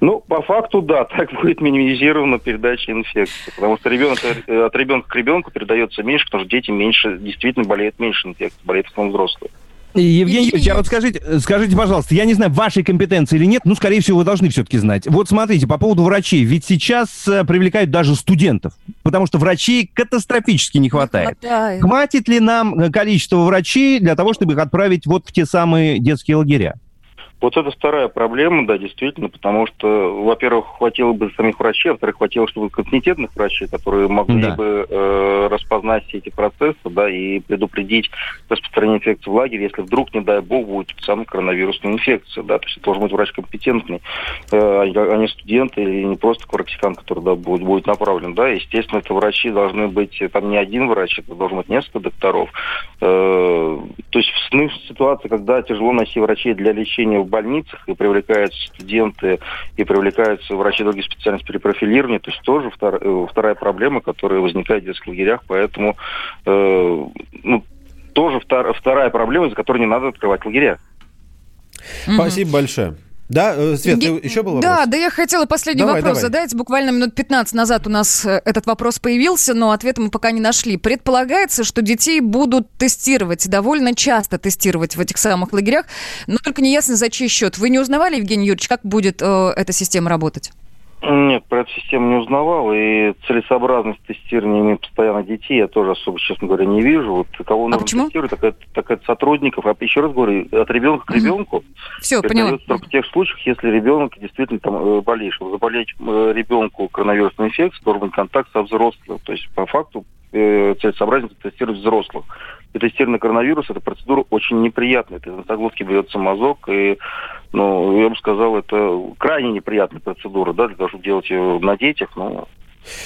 Ну, по факту, да, так будет минимизирована передача инфекции, потому что от ребенка к ребенку передается меньше, потому что дети меньше, действительно болеют меньше инфекцией, болеют в основном взрослые. Евгений Юрьевич, а вот скажите, пожалуйста, я не знаю, вашей компетенции или нет, но, скорее всего, вы должны все-таки знать. Вот смотрите, по поводу врачей, ведь сейчас привлекают даже студентов, потому что врачей катастрофически не хватает. Хватит ли нам количество врачей для того, чтобы их отправить вот в те самые детские лагеря? Вот это вторая проблема, да, действительно, потому что, во-первых, хватило бы самих врачей, во-вторых, хватило, чтобы компетентных врачей, которые могли бы распознать все эти процессы, да, и предупредить распространение инфекции в лагере, если вдруг, не дай бог, будет самая коронавирусная инфекция, да, то есть это должен быть врач компетентный, а не студент или не просто практикант, который будет направлен, да, естественно, это врачи должны быть, там не один врач, это должен быть несколько докторов, то есть в ситуации, когда тяжело найти врачей для лечения в больницах, и привлекаются студенты, и привлекаются врачи других специальностей перепрофилирования, то есть тоже вторая проблема, которая возникает в детских лагерях, поэтому тоже вторая проблема, из-за которой не надо открывать лагеря. Спасибо большое. Да, Свет, еще был вопрос? Да, я хотела последний вопрос задать. Буквально минут 15 назад у нас этот вопрос появился, но ответа мы пока не нашли. Предполагается, что детей будут тестировать, довольно часто тестировать в этих самых лагерях, но только неясно, за чей счет. Вы не узнавали, Евгений Юрьевич, как будет эта система работать? Нет, про эту систему не узнавал, и целесообразность тестирования постоянно детей я тоже особо, честно говоря, не вижу. Вот кого нужно тестировать, так это сотрудников. А еще раз говорю, от ребенка к ребенку. Все, поняла. Только в тех случаях, если ребенок действительно там болеет. Заболеть ребенку коронавирусной инфекцией должен быть контакт со взрослым. То есть по факту целесообразно тестировать взрослых. И тестирование коронавируса, эта процедура очень неприятная. Это из носоглотки берется мазок, и, я бы сказал, это крайне неприятная процедура, да, для того, чтобы делать ее на детях, но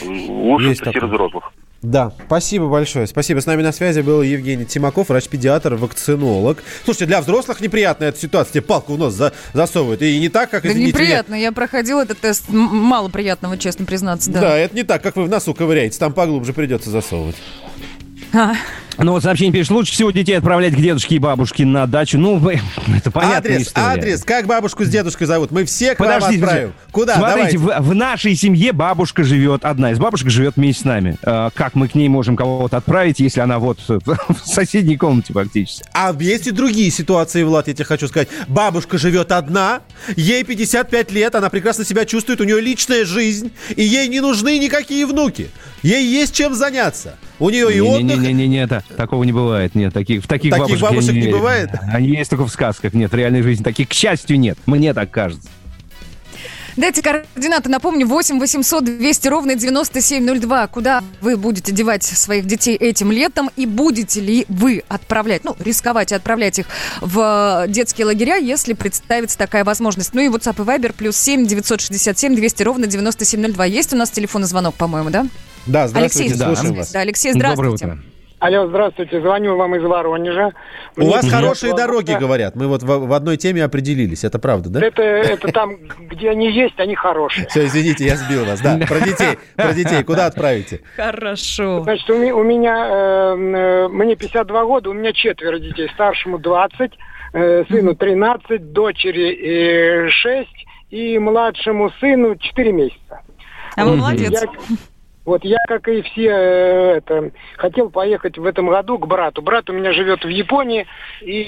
лучше тестировать взрослых. Да, спасибо большое. Спасибо. С нами на связи был Евгений Тимаков, врач-педиатр, вакцинолог. Слушайте, для взрослых неприятная эта ситуация. Тебе палку в нос засовывают. И не так, как, да, извините. Да неприятно. Я проходил этот тест. Мало приятного, честно признаться. Да. Да, это не так, как вы в носу ковыряете. Там поглубже придется засовывать. Ну вот сообщение пишет, лучше всего детей отправлять к дедушке и бабушке на дачу. Ну, это понятная история. Адрес, как бабушку с дедушкой зовут? Мы все к вам отправим. Куда? Смотрите, в нашей семье бабушка живет, одна из бабушек живет вместе с нами. Как мы к ней можем кого-то отправить, если она вот в соседней комнате фактически? А есть и другие ситуации, Влад, я тебе хочу сказать. Бабушка живет одна, ей 55 лет, она прекрасно себя чувствует, у нее личная жизнь, и ей не нужны никакие внуки. Ей есть чем заняться. У нее и отдых... Такого не бывает, нет. В таких бабушек не бывает? Они есть только в сказках, нет. В реальной жизни таких, к счастью, нет. Мне так кажется. Дайте координаты, напомню, 8 800 200 ровно 9702. Куда вы будете девать своих детей этим летом? И будете ли вы отправлять, рисковать и отправлять их в детские лагеря, если представится такая возможность? И WhatsApp и Viber +7 967 200 ровно 9702. Есть у нас телефонный звонок, по-моему, да? Да, здравствуйте. Алексей, слушаем вас. Да, Алексей, здравствуйте. Доброе утро. Алло, здравствуйте, звоню вам из Воронежа. У вас хорошие дороги, говорят. Мы вот в одной теме определились, это правда, да? Это там, где они есть, они хорошие. Все, извините, я сбил вас, да. Про детей, куда отправите? Хорошо. Значит, мне 52 года, у меня 4 детей. Старшему 20, сыну 13, дочери 6 и младшему сыну 4 месяца. А вы молодец. Вот я, как и все, хотел поехать в этом году к брату. Брат у меня живет в Японии, и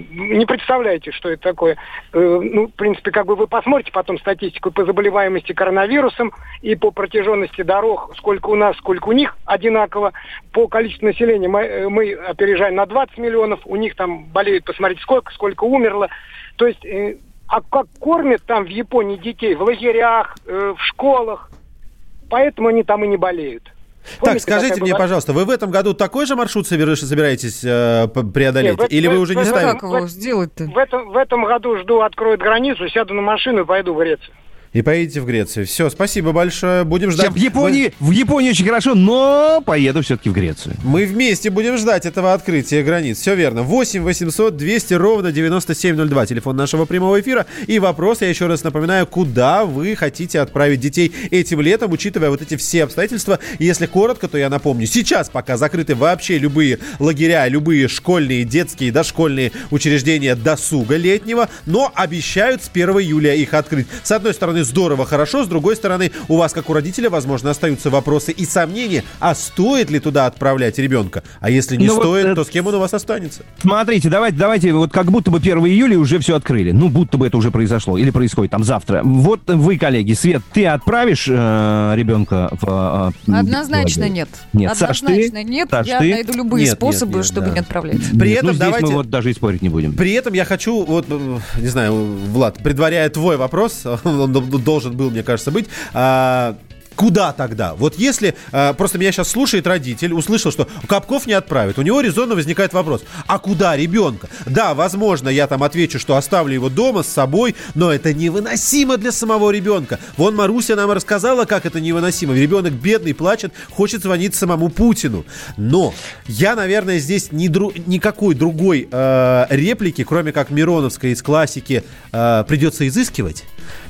не представляете, что это такое. В принципе, вы посмотрите потом статистику по заболеваемости коронавирусом и по протяженности дорог, сколько у нас, сколько у них, одинаково. По количеству населения мы опережаем на 20 миллионов, у них там болеют, посмотрите, сколько умерло. То есть, как кормят там в Японии детей, в лагерях, в школах. Поэтому они там и не болеют. Помните, скажите мне, пожалуйста, вы в этом году такой же маршрут собираетесь преодолеть? Или вы уже не ставите? Как его сделать-то? В этом году жду, откроют границу, сяду на машину и пойду в Грецию. И поедете в Грецию. Все, спасибо большое. Будем ждать. В Японии очень хорошо, но поеду все-таки в Грецию. Мы вместе будем ждать этого открытия границ. Все верно. 8 800 200 ровно 9702. Телефон нашего прямого эфира. И вопрос, я еще раз напоминаю, куда вы хотите отправить детей этим летом, учитывая вот эти все обстоятельства. Если коротко, то я напомню. Сейчас пока закрыты вообще любые лагеря, любые школьные, детские, дошкольные учреждения досуга летнего. Но обещают с 1 июля их открыть. С одной стороны, стороны, здорово, хорошо. С другой стороны, у вас, как у родителя, возможно, остаются вопросы и сомнения, а стоит ли туда отправлять ребенка? А если не стоит, то с кем он у вас останется? Смотрите, давайте, вот как будто бы 1 июля уже все открыли. Ну, будто бы это уже произошло или происходит там завтра. Вот вы, коллеги, Свет, ты отправишь ребенка в... Однозначно нет. Нет. Однозначно нет. Я найду любые способы, чтобы не отправлять. При этом давайте... мы вот даже и спорить не будем. При этом я хочу, вот, не знаю, Влад, предваряя твой вопрос, он должен был, мне кажется, быть... Куда тогда? Вот если... Просто меня сейчас слушает родитель, услышал, что Капков не отправит. У него резонно возникает вопрос. А куда ребенка? Да, возможно, я там отвечу, что оставлю его дома с собой, но это невыносимо для самого ребенка. Вон Маруся нам рассказала, как это невыносимо. Ребенок бедный, плачет, хочет звонить самому Путину. Но я, наверное, здесь никакой другой реплики, кроме как мироновской из классики, придется изыскивать.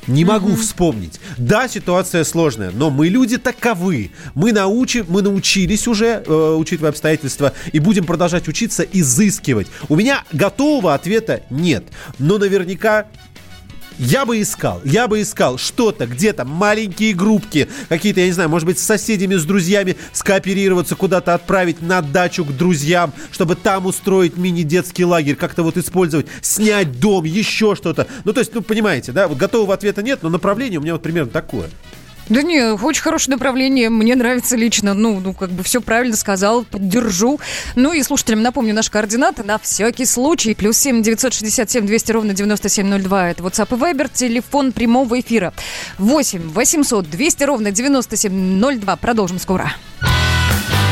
Не могу вспомнить. Да, ситуация сложная, но мы люди таковы. Мы научились уже, учитывая обстоятельства, и будем продолжать учиться изыскивать. У меня готового ответа нет, но наверняка... Я бы искал что-то, где-то маленькие группки, какие-то, я не знаю, может быть, с соседями, с друзьями скооперироваться, куда-то отправить на дачу к друзьям, чтобы там устроить мини-детский лагерь, как-то вот использовать, снять дом, еще что-то. Ну, то есть, понимаете, да, вот готового ответа нет, но направление у меня вот примерно такое. Да не, очень хорошее направление, мне нравится лично, все правильно сказал, поддержу. Ну и слушателям напомню наши координаты на всякий случай, +7 967 200 ровно 9702, это WhatsApp и Viber, телефон прямого эфира 8 800 200 ровно 9702, продолжим скоро.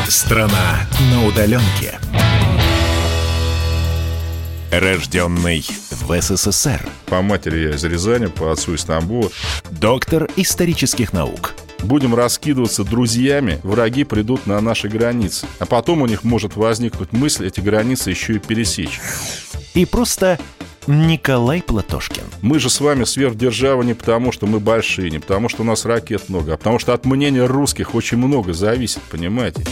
Страна на удаленке. Рожденный в СССР. По матери я из Рязани, по отцу из Тамбова. Доктор исторических наук. Будем раскидываться друзьями, враги придут на наши границы. А потом у них может возникнуть мысль эти границы еще и пересечь. И просто... Николай Платошкин. Мы же с вами сверхдержава не потому, что мы большие, не потому, что у нас ракет много, а потому, что от мнения русских очень много зависит, понимаете?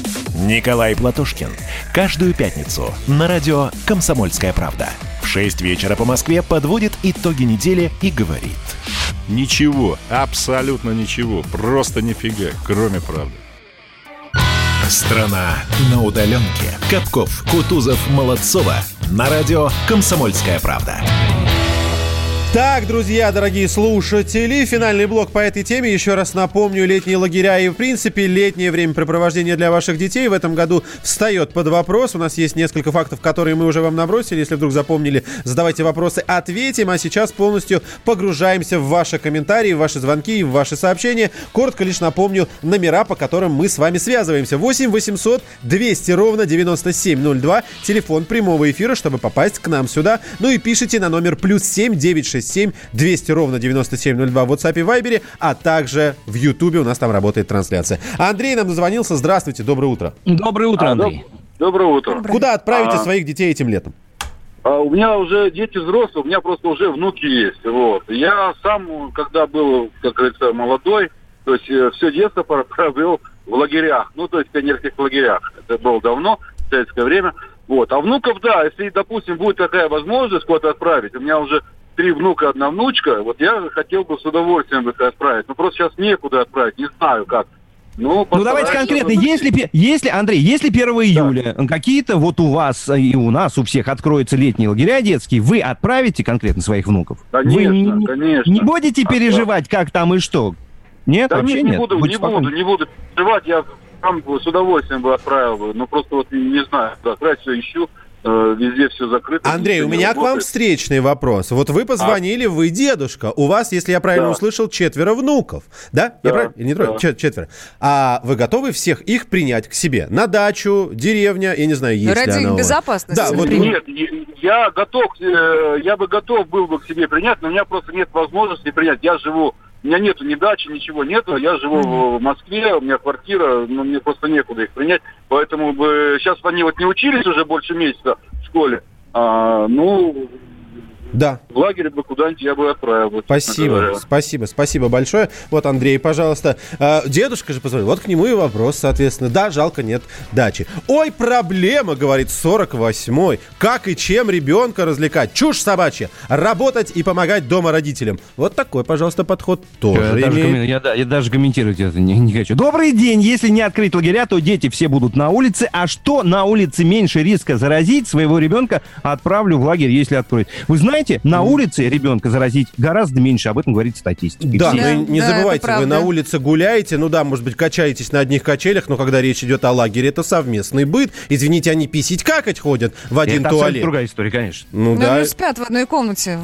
Николай Платошкин. Каждую пятницу на радио «Комсомольская правда». В 6 вечера по Москве подводит итоги недели и говорит. Ничего, абсолютно ничего, просто нифига, кроме правды. Страна на удаленке. Капков, Кутузов, Молодцова. На радио «Комсомольская правда». Так, друзья, дорогие слушатели, финальный блок по этой теме. Еще раз напомню, летние лагеря и, в принципе, летнее времяпрепровождение для ваших детей в этом году встает под вопрос. У нас есть несколько фактов, которые мы уже вам набросили. Если вдруг запомнили, задавайте вопросы, ответим. А сейчас полностью погружаемся в ваши комментарии, в ваши звонки и в ваши сообщения. Коротко лишь напомню номера, по которым мы с вами связываемся. 8 800 200 ровно 9702. Телефон прямого эфира, чтобы попасть к нам сюда. Ну и пишите на номер +7 967 200 ровно 9702 в WhatsApp и Viber, а также в Ютубе, у нас там работает трансляция. Андрей нам дозвонился. Здравствуйте, доброе утро. Доброе утро, Андрей. Доброе утро. Куда отправите своих детей этим летом? У меня уже дети взрослые, у меня просто уже внуки есть. Вот. Я сам, когда был, как говорится, молодой, то есть все детство провел в лагерях, то есть в пионерских лагерях. Это было давно, в советское время. Вот. А внуков, да, если, допустим, будет такая возможность куда-то отправить, у меня уже 3 внука, 1 внучка, вот я хотел бы с удовольствием их отправить. Просто сейчас некуда отправить, не знаю как. Давайте конкретно, если 1 июля какие-то вот у вас и у нас, у всех откроются летние лагеря детские, вы отправите конкретно своих внуков? Конечно, конечно. Не будете переживать, как там и что? Нет, да, вообще нет? Не буду переживать, я сам с удовольствием бы отправил, но просто вот не знаю, отправить все ищу. Везде все закрыто. Андрей, у меня к вам встречный вопрос. Вот вы позвонили, вы дедушка. У вас, если я правильно услышал, 4 внуков. Да? Я правильно? Не трое? 4. А вы готовы всех их принять к себе? На дачу, деревня, я не знаю, есть ли она... Ради их безопасности. Да, вот... Нет, я бы готов был к себе принять, но у меня просто нет возможности принять. Я живу... У меня нету ни дачи, ничего нету. Я живу в Москве, у меня квартира, но мне просто некуда их принять. Поэтому сейчас они не учились уже больше месяца в школе. Да. В лагерь бы куда-нибудь я бы отправил. Спасибо большое. Вот, Андрей, пожалуйста. Дедушка же позвонил. Вот к нему и вопрос, соответственно. Да, жалко, нет дачи. Ой, проблема, говорит 48-й. Как и чем ребенка развлекать? Чушь собачья. Работать и помогать дома родителям. Вот такой, пожалуйста, подход тоже имеет. Я даже комментировать это не хочу. Добрый день. Если не открыть лагеря, то дети все будут на улице. А что на улице меньше риска заразить? Своего ребенка отправлю в лагерь, если откроют. Вы знаете, на улице ребенка заразить гораздо меньше. Об этом говорит статистика. Да, да, не забывайте, вы на улице гуляете, ну да, может быть, качаетесь на одних качелях, но когда речь идет о лагере, это совместный быт. Извините, они писить какать ходят в один это туалет. Это другая история, конечно. Ну, да. Они спят в одной комнате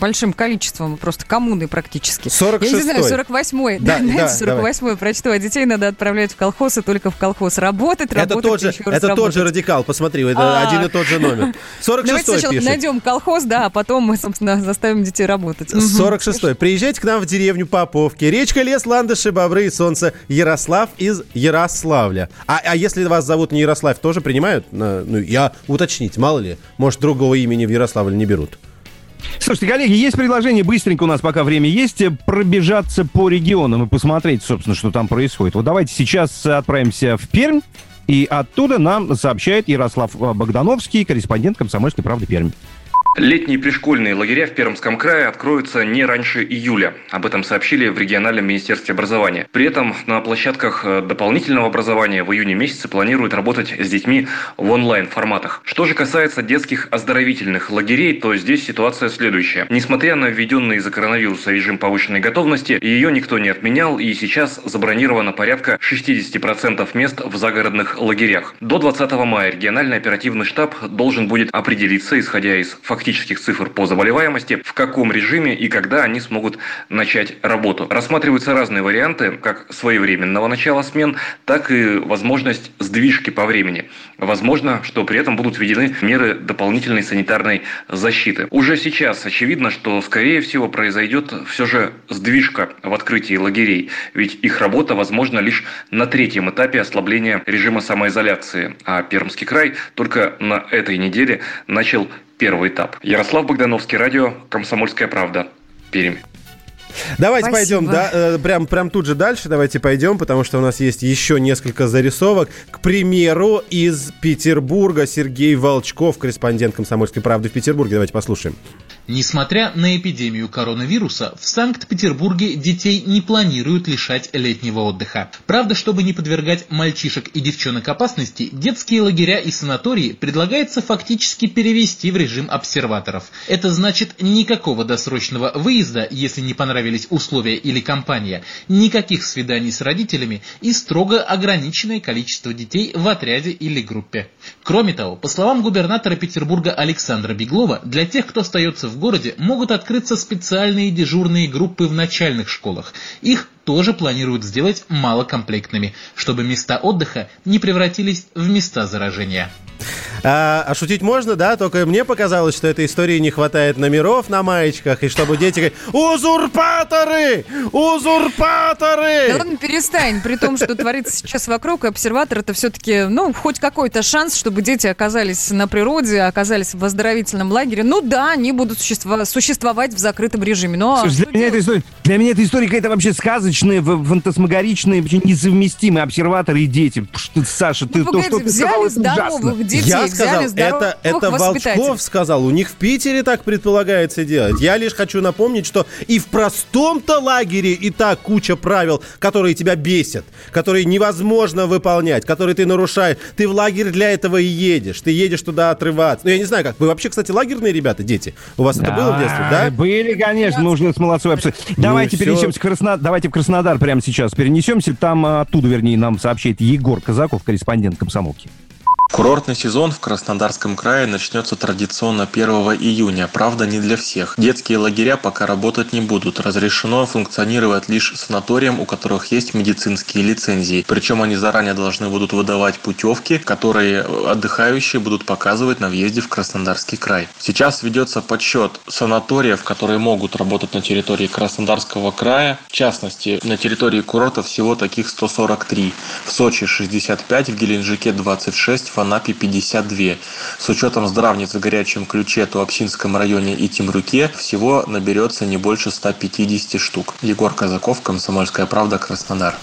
большим количеством, просто коммуны практически. 46-й. Я не знаю, 48-й. Да, 48-й прочту. А детей надо отправлять в колхоз и только в колхоз. Работать, это тот же радикал, посмотри, это один и тот же номер. 46-й. Давайте сначала найдем колхоз, да, а потом мы, собственно, заставим детей работать. 46-й. Приезжайте к нам в деревню Поповки. Речка, лес, ландыши, бобры и солнце. Ярослав из Ярославля. А если вас зовут не Ярослав, тоже принимают? Ну, я уточнить, мало ли. Может, другого имени в Ярославль не берут. Слушайте, коллеги, есть предложение, быстренько у нас пока время есть, пробежаться по регионам и посмотреть, собственно, что там происходит. Вот давайте сейчас отправимся в Пермь. И оттуда нам сообщает Ярослав Богдановский, корреспондент «Комсомольской правды» Пермь. Летние пришкольные лагеря в Пермском крае откроются не раньше июля. Об этом сообщили в региональном министерстве образования. При этом на площадках дополнительного образования в июне месяце планируют работать с детьми в онлайн-форматах. Что же касается детских оздоровительных лагерей, то здесь ситуация следующая. Несмотря на введенный из-за коронавируса режим повышенной готовности, ее никто не отменял, и сейчас забронировано порядка 60% мест в загородных лагерях. До 20 мая региональный оперативный штаб должен будет определиться, исходя из фактических цифр по заболеваемости, в каком режиме и когда они смогут начать работу. Рассматриваются разные варианты, как своевременного начала смен, так и возможность сдвижки по времени. Возможно, что при этом будут введены меры дополнительной санитарной защиты. Уже сейчас очевидно, что, скорее всего, произойдет все же сдвижка в открытии лагерей, ведь их работа возможна лишь на третьем этапе ослабления режима самоизоляции, а Пермский край только на этой неделе начал первый этап. Ярослав Богдановский, радио «Комсомольская правда», Пермь. Давайте Спасибо. Пойдем, да, прям тут же дальше давайте пойдем, потому что у нас есть еще несколько зарисовок. К примеру, из Петербурга Сергей Волчков, корреспондент «Комсомольской правды» в Петербурге. Давайте послушаем. Несмотря на эпидемию коронавируса, в Санкт-Петербурге детей не планируют лишать летнего отдыха. Правда, чтобы не подвергать мальчишек и девчонок опасности, детские лагеря и санатории предлагается фактически перевести в режим обсерваторов. Это значит никакого досрочного выезда, если не понравились условия или компания, никаких свиданий с родителями и строго ограниченное количество детей в отряде или группе. Кроме того, по словам губернатора Петербурга Александра Беглова, для тех, кто остается в городе, могут открыться специальные дежурные группы в начальных школах. Их тоже планируют сделать малокомплектными, чтобы места отдыха не превратились в места заражения. А шутить можно, да? Только мне показалось, что этой истории не хватает номеров на маечках, и чтобы дети говорили: «Узурпаторы! Узурпаторы!» Да ладно, перестань. При том, что творится сейчас вокруг, и обсерватор — это все-таки, ну, хоть какой-то шанс, чтобы дети оказались на природе, оказались в оздоровительном лагере. Ну да, они будут существовать в закрытом режиме. Но слушай, для меня эта история какая-то вообще сказочная, фантасмагоричная, несовместимая. Обсерваторы и дети. Саша, ну, ты погоди, то, что ты сказал, это ужасно. Детей, я сказал, это Волчков сказал. У них в Питере так предполагается делать. Я лишь хочу напомнить, что и в простом-то лагере и так куча правил, которые тебя бесят, которые невозможно выполнять, которые ты нарушаешь. Ты в лагерь для этого и едешь. Ты едешь туда отрываться. Ну, я не знаю, как. Вы вообще, кстати, лагерные ребята, дети? У вас это было в детстве, да? Были, конечно. Мы уже с Молодцовой обсуждали. Давайте перенесемся в Краснодар прямо сейчас. Перенесемся. Там оттуда, вернее, нам сообщает Егор Казаков, корреспондент «Комсомолки». Курортный сезон в Краснодарском крае начнется традиционно 1 июня, правда, не для всех. Детские лагеря пока работать не будут. Разрешено функционировать лишь санаториям, у которых есть медицинские лицензии. Причем они заранее должны будут выдавать путевки, которые отдыхающие будут показывать на въезде в Краснодарский край. Сейчас ведется подсчет санаториев, которые могут работать на территории Краснодарского края. В частности, на территории курорта всего таких 143. В Сочи 65, в Геленджике 26, в Анапе 52. С учетом Здравницы, Горячем Ключе, Туапсинском районе и Темрюке всего наберется не больше 150 штук. Егор Казаков, «Комсомольская правда», Краснодар.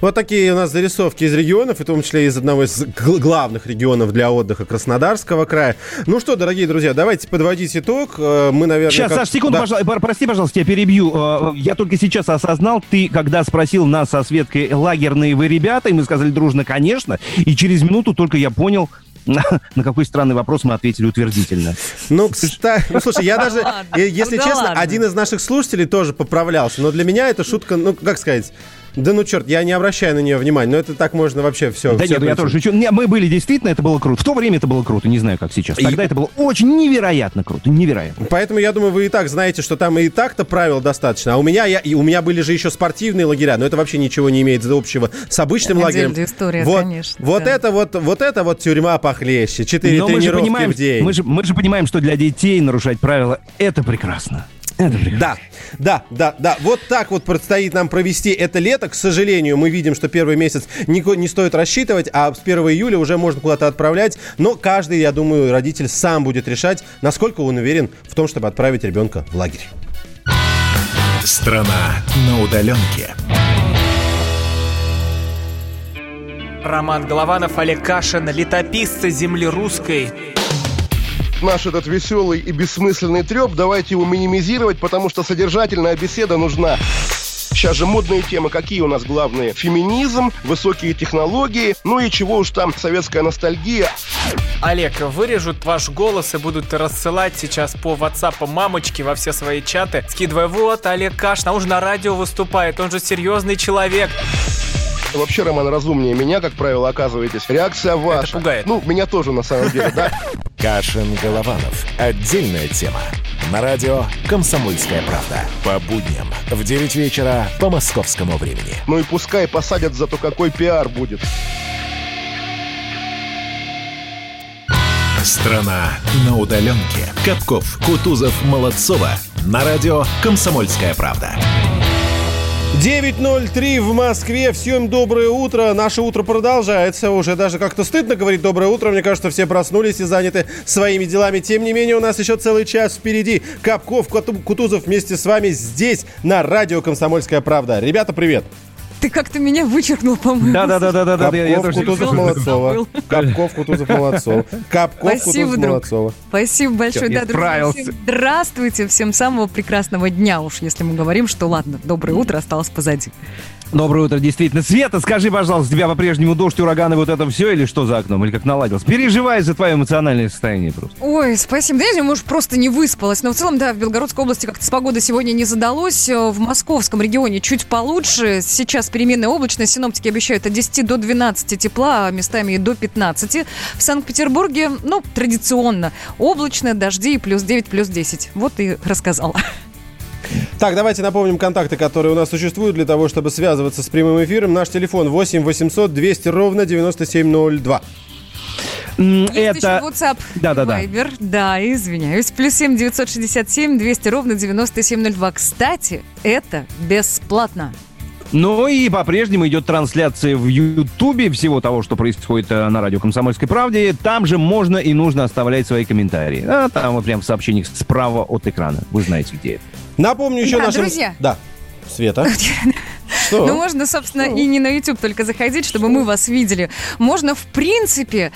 Вот такие у нас зарисовки из регионов, в том числе из одного из главных регионов для отдыха Краснодарского края. Ну что, дорогие друзья, давайте подводить итог. Мы, наверное... Сейчас, Саш, секунду, да. Прости, пожалуйста, я перебью. Я только сейчас осознал, ты когда спросил нас со Светкой, лагерные вы ребята, и мы сказали дружно, конечно, и через минуту только я понял... На какой странный вопрос мы ответили утвердительно. Ну, кстати, слушай, я даже, если честно, один из наших слушателей тоже поправлялся, но для меня эта шутка, ну, как сказать, да ну черт, я не обращаю на нее внимания, но это так можно вообще все. Да нет, я тоже шучу. Мы были действительно, это было круто. В то время это было круто, не знаю, как сейчас. Тогда это было очень невероятно круто, невероятно. Поэтому, я думаю, вы и так знаете, что там и так-то правил достаточно. А у меня были же еще спортивные лагеря, но это вообще ничего не имеет общего с обычным лагерем. Отдельная история, конечно. Вот это тюрьма похлеще, 4 тренировки в день. Мы же понимаем, что для детей нарушать правила – это прекрасно. Да. Вот так вот предстоит нам провести это лето. К сожалению, мы видим, что первый месяц не стоит рассчитывать, а с 1 июля уже можно куда-то отправлять. Но каждый, я думаю, родитель сам будет решать, насколько он уверен в том, чтобы отправить ребенка в лагерь. Страна на удаленке. Роман Голованов, Олег Кашин, летописцы земли русской. Наш этот веселый и бессмысленный треп, давайте его минимизировать, потому что содержательная беседа нужна. Сейчас же модные темы, какие у нас главные? Феминизм, высокие технологии, ну и чего уж там, советская ностальгия. Олег, вырежут ваш голос и будут рассылать сейчас по WhatsApp мамочки во все свои чаты, скидывая: вот, Олег Кашин, а он же на радио выступает, он же серьезный человек. Вообще, Роман, разумнее меня, как правило, оказываетесь. Реакция ваша. Это пугает. Ну, меня тоже, на самом деле, да. Кашин-Голованов. Отдельная тема. На радио «Комсомольская правда». По будням в 9 вечера по московскому времени. Ну и пускай посадят, зато какой пиар будет. Страна на удаленке. Капков, Кутузов, Молодцова. На радио «Комсомольская правда». 9:03 в Москве. Всем доброе утро. Наше утро продолжается. Уже даже как-то стыдно говорить «доброе утро». Мне кажется, все проснулись и заняты своими делами. Тем не менее, у нас еще целый час впереди. Капков, Кутузов вместе с вами здесь, на радио «Комсомольская правда». Ребята, привет. Ты как-то меня вычеркнул, по-моему. Да. Капков, Кутузов, Молодцова. Капков, Кутузов, Молодцова. Капков, Кутузов, Молодцова. Спасибо большое, да, друзья. Всем здравствуйте, всем самого прекрасного дня, уж если мы говорим, что ладно, доброе утро осталось позади. Доброе утро, действительно. Света, скажи, пожалуйста, тебя по-прежнему дождь, ураганы, вот это все, или что за окном, или как наладилось? Переживаю за твое эмоциональное состояние просто. Ой, спасибо. Да я, может, просто не выспалась. Но в целом, да, в Белгородской области как-то с погодой сегодня не задалось. В московском регионе чуть получше. Сейчас переменная облачность. Синоптики обещают от 10 до 12 тепла, а местами и до 15. В Санкт-Петербурге, ну, традиционно облачно, дожди, плюс 9, плюс 10. Вот и рассказала. Так, давайте напомним контакты, которые у нас существуют для того, чтобы связываться с прямым эфиром. Наш телефон 8 800 200 ровно 9702. Есть еще WhatsApp, Viber, да, извиняюсь. Плюс 7 967 200 ровно 9702. Кстати, это бесплатно. Ну и по-прежнему идет трансляция в Ютубе всего того, что происходит на радио «Комсомольской правде». Там же можно и нужно оставлять свои комментарии. А там вот прям в сообщениях справа от экрана. Вы знаете, где это. Напомню еще нашим... Друзья. Да, Света. Что? Ну, можно, собственно, и не на YouTube только заходить, чтобы мы вас видели. Можно, в принципе,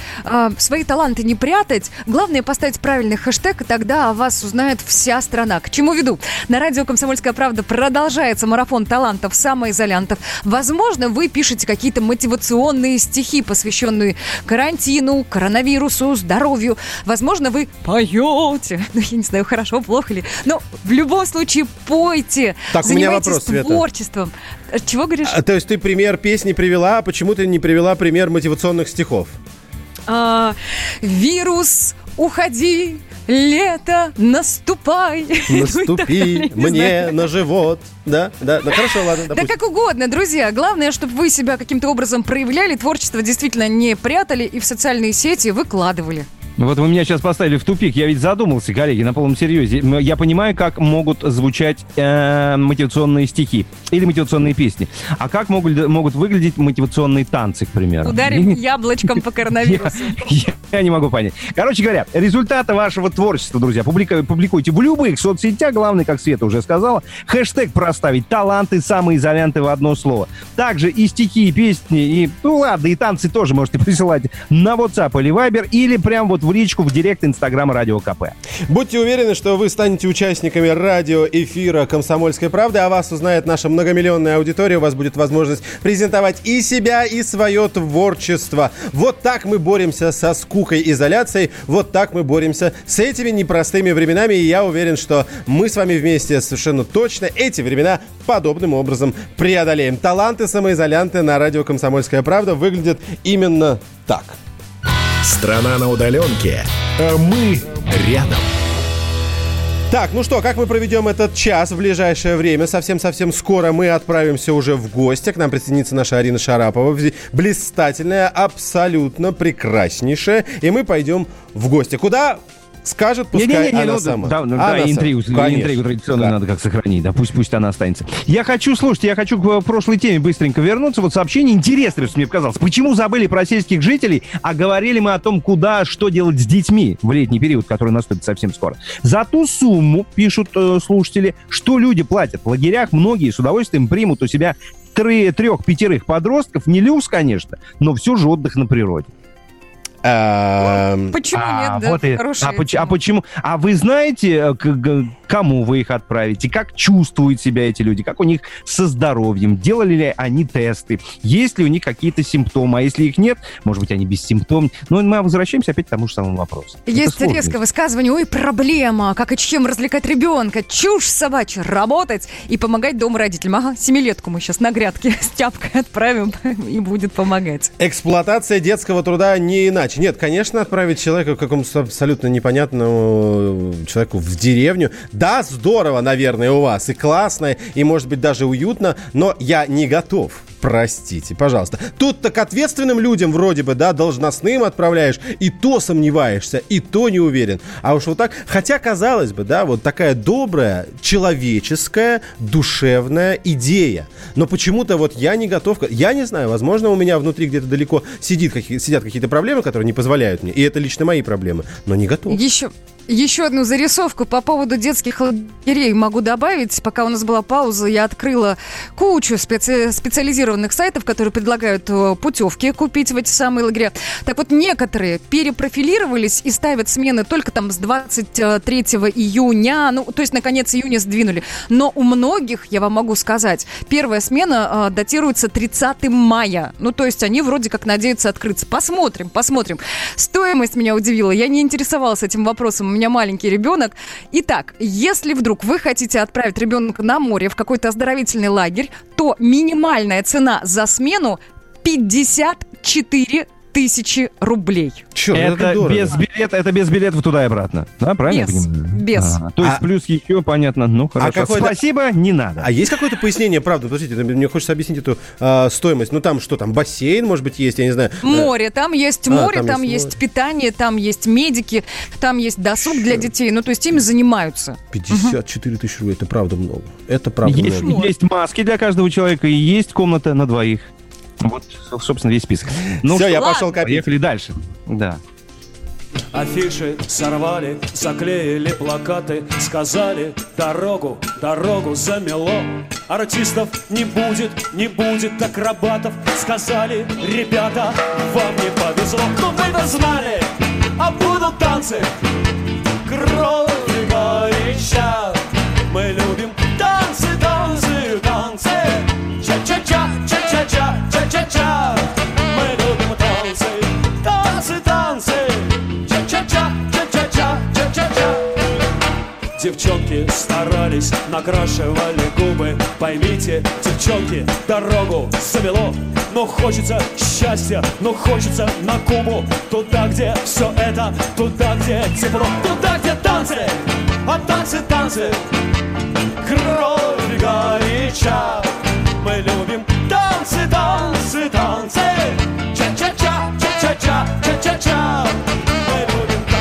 свои таланты не прятать. Главное поставить правильный хэштег, и тогда о вас узнает вся страна. К чему веду? На радио «Комсомольская правда» продолжается марафон талантов самоизолянтов. Возможно, вы пишете какие-то мотивационные стихи, посвященные карантину, коронавирусу, здоровью. Возможно, вы поете. Ну, я не знаю, хорошо, плохо ли. Но в любом случае пойте. Так, у меня вопрос, Света. Занимайтесь творчеством. Чего говоришь? То есть ты пример песни привела, а почему ты не привела пример мотивационных стихов? Вирус, уходи, лето, наступай. Наступи мне на живот. Да, хорошо, ладно, допустим. Да как угодно, друзья. Главное, чтобы вы себя каким-то образом проявляли, творчество действительно не прятали и в социальные сети выкладывали. Вот вы меня сейчас поставили в тупик. Я ведь задумался, коллеги, на полном серьезе. Я понимаю, как могут звучать мотивационные стихи или мотивационные песни. А как могут выглядеть мотивационные танцы, к примеру? Ударим яблочком по коронавирусу. Я не могу понять. Короче говоря, результаты вашего творчества, друзья, публикуйте в любых соцсетях. Главное, как Света уже сказала, хэштег проставить «Таланты самоизолянты» в одно слово. Также и стихи, и песни, и, ну ладно, и танцы тоже можете присылать на WhatsApp или Viber, или прям вот в личку, в директ Инстаграма Радио КП. Будьте уверены, что вы станете участниками радиоэфира «Комсомольской правды», а вас узнает наша многомиллионная аудитория, у вас будет возможность презентовать и себя, и свое творчество. Вот так мы боремся со скукой изоляцией, вот так мы боремся с этими непростыми временами, и я уверен, что мы с вами вместе совершенно точно эти времена подобным образом преодолеем. Таланты самоизолянты на радио «Комсомольская правда» выглядят именно так. Страна на удаленке, а мы рядом. Так, ну что, как мы проведем этот час в ближайшее время? Совсем-совсем скоро мы отправимся уже в гости. К нам присоединится наша Арина Шарапова. Блистательная, абсолютно прекраснейшая. И мы пойдем в гости. Куда? Скажет, пускай она сама. Да, интригу традиционно надо как сохранить. Да, пусть она останется. Я хочу к прошлой теме быстренько вернуться. Вот сообщение интересное, что мне показалось. Почему забыли про сельских жителей, а говорили мы о том, куда, что делать с детьми в летний период, который наступит совсем скоро. За ту сумму, пишут слушатели, что люди платят в лагерях, многие с удовольствием примут у себя 3-5 подростков. Не люкс, конечно, но все же отдых на природе. Почему нет, да? Вот и, почему? А вы знаете, кому вы их отправите? Как чувствуют себя эти люди? Как у них со здоровьем? Делали ли они тесты? Есть ли у них какие-то симптомы? А если их нет, может быть, они бессимптомны. Но мы возвращаемся опять к тому же самому вопросу. Есть резкое высказывание: ой, проблема, как и чем развлекать ребенка? Чушь собачья, работать и помогать дома родителям. Ага, 7-летку мы сейчас на грядке с тяпкой отправим и будет помогать. Эксплуатация детского труда не иначе. Нет, конечно, отправить человека к какому-то абсолютно непонятному человеку в деревню. Да, здорово, наверное, у вас. И классно, и, может быть, даже уютно. Но я не готов. Простите, пожалуйста. Тут-то к ответственным людям вроде бы, да, должностным отправляешь. И то сомневаешься, и то не уверен. А уж вот так. Хотя, казалось бы, да, вот такая добрая, человеческая, душевная идея. Но почему-то вот я не готов. Я не знаю, возможно, у меня внутри где-то далеко сидят какие-то проблемы, которые не позволяют мне. И это лично мои проблемы. Но не готов. Еще одну зарисовку по поводу детских лагерей могу добавить. Пока у нас была пауза, я открыла кучу специализированных сайтов, которые предлагают путевки купить в эти самые лагеря. Так вот, некоторые перепрофилировались и ставят смены только там с 23 июня. Ну, то есть, на конец июня сдвинули. Но у многих, я вам могу сказать, первая смена датируется 30 мая. Ну, то есть, они вроде как надеются открыться. Посмотрим. Стоимость меня удивила. Я не интересовалась этим вопросом. У меня маленький ребенок. Итак, если вдруг вы хотите отправить ребенка на море в какой-то оздоровительный лагерь, то минимальная цена за смену 54 тысячи рублей. Черт, это без билета, это без билетов туда и обратно. Да, правильно? Без. А, то есть плюс еще, понятно, ну хорошо. Спасибо, не надо. А есть какое-то пояснение, правда? Подождите, мне хочется объяснить эту стоимость. Ну там что, там бассейн, может быть, есть, я не знаю. Море, там есть море, там есть питание, там есть медики, там есть досуг для детей. Ну то есть ими занимаются. 54 тысячи рублей, это правда много. Это правда много. Есть маски для каждого человека и есть комната на двоих. Вот, собственно, весь список. Ну, все, я пошел копить. Поехали дальше. Да. Афиши сорвали, заклеили плакаты, сказали: дорогу, дорогу замело. Артистов не будет акробатов. Сказали: ребята, вам не повезло. Но вы-то знали, а будут танцы. Кровь и горяча. Мы любим танцы, танцы, танцы. Ча-ча-ча, ча-ча-ча, ча-ча-ча. Мы любим танцы, танцы, танцы. Ча-ча-ча, ча-ча-ча, ча-ча-ча. Девчонки старались, накрашивали губы. Поймите, девчонки, дорогу завело. Но хочется счастья, но хочется на Кубу. Туда, где все это, туда, где тепло. Туда, где танцы, а танцы, танцы. Кровь горяча. Мы любим танцы, танцы, танцы. Ча-ча-ча, ча-ча-ча, ча-ча-ча. Мы любим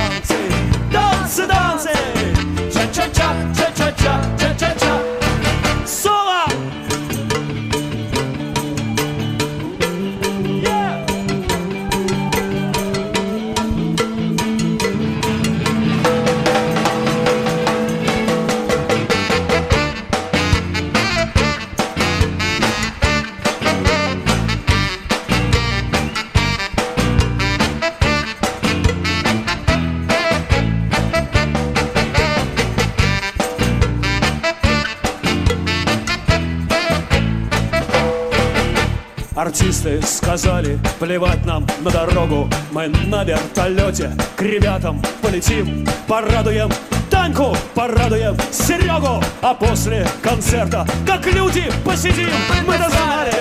Артисты сказали, плевать нам на дорогу. Мы на вертолете к ребятам полетим. Порадуем Таньку, порадуем Серегу. А после концерта, как люди, посидим. Мы дознали,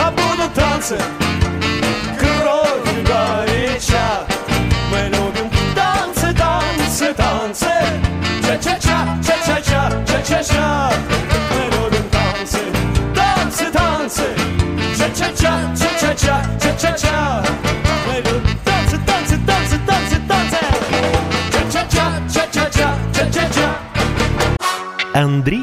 а будут танцы, кровь горяча. Мы любим танцы, танцы, танцы. Ча-ча-ча, ча-ча-ча, ча-ча-ча. Мы любим танцы, танцы, танцы. Ча-ча-ча, ча-ча-ча, ча-ча-ча. Мы любим танцы, танцы, танцы, танцы, танцы. Ча-ча-ча, ча-ча-ча, ча-ча-ча. Андрей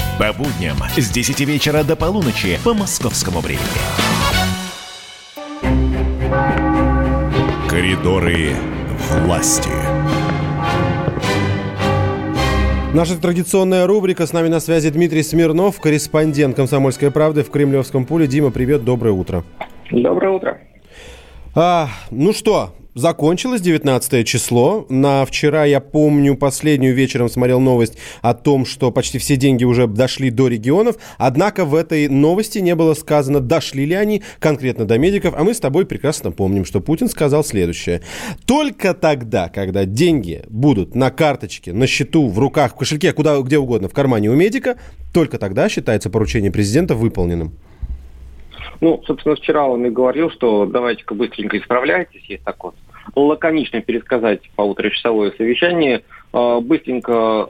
По будням с 10 вечера до полуночи по московскому времени. Коридоры власти. Наша традиционная рубрика. С нами на связи Дмитрий Смирнов, корреспондент «Комсомольской правды» в Кремлевском поле. Дима, привет, доброе утро. Доброе утро. Ну что, закончилось 19 число. На вчера, я помню, последнюю вечером смотрел новость о том, что почти все деньги уже дошли до регионов. Однако в этой новости не было сказано, дошли ли они конкретно до медиков. А мы с тобой прекрасно помним, что Путин сказал следующее. Только тогда, когда деньги будут на карточке, на счету, в руках, в кошельке, куда, где угодно, в кармане у медика, только тогда считается поручение президента выполненным. Ну, собственно, вчера он и говорил, что давайте-ка быстренько исправляйтесь, если так вот лаконично пересказать полуторачасовое совещание, быстренько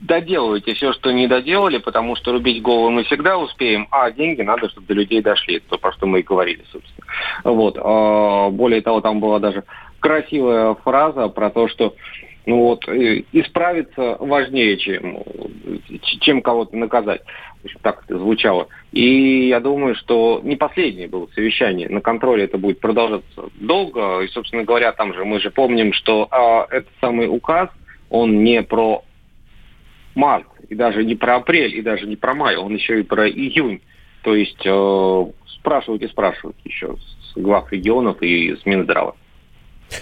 доделывайте все, что не доделали, потому что рубить голову мы всегда успеем, а деньги надо, чтобы до людей дошли, то, про что мы и говорили, собственно. Вот. Более того, там была даже красивая фраза про то, что ну вот, исправиться важнее, чем кого-то наказать. В общем, так это звучало. И я думаю, что не последнее было совещание. На контроле это будет продолжаться долго. И, собственно говоря, там же мы же помним, что этот самый указ, он не про март, и даже не про апрель, и даже не про май, он еще и про июнь. То есть спрашивают и спрашивают еще с глав регионов и с Минздрава.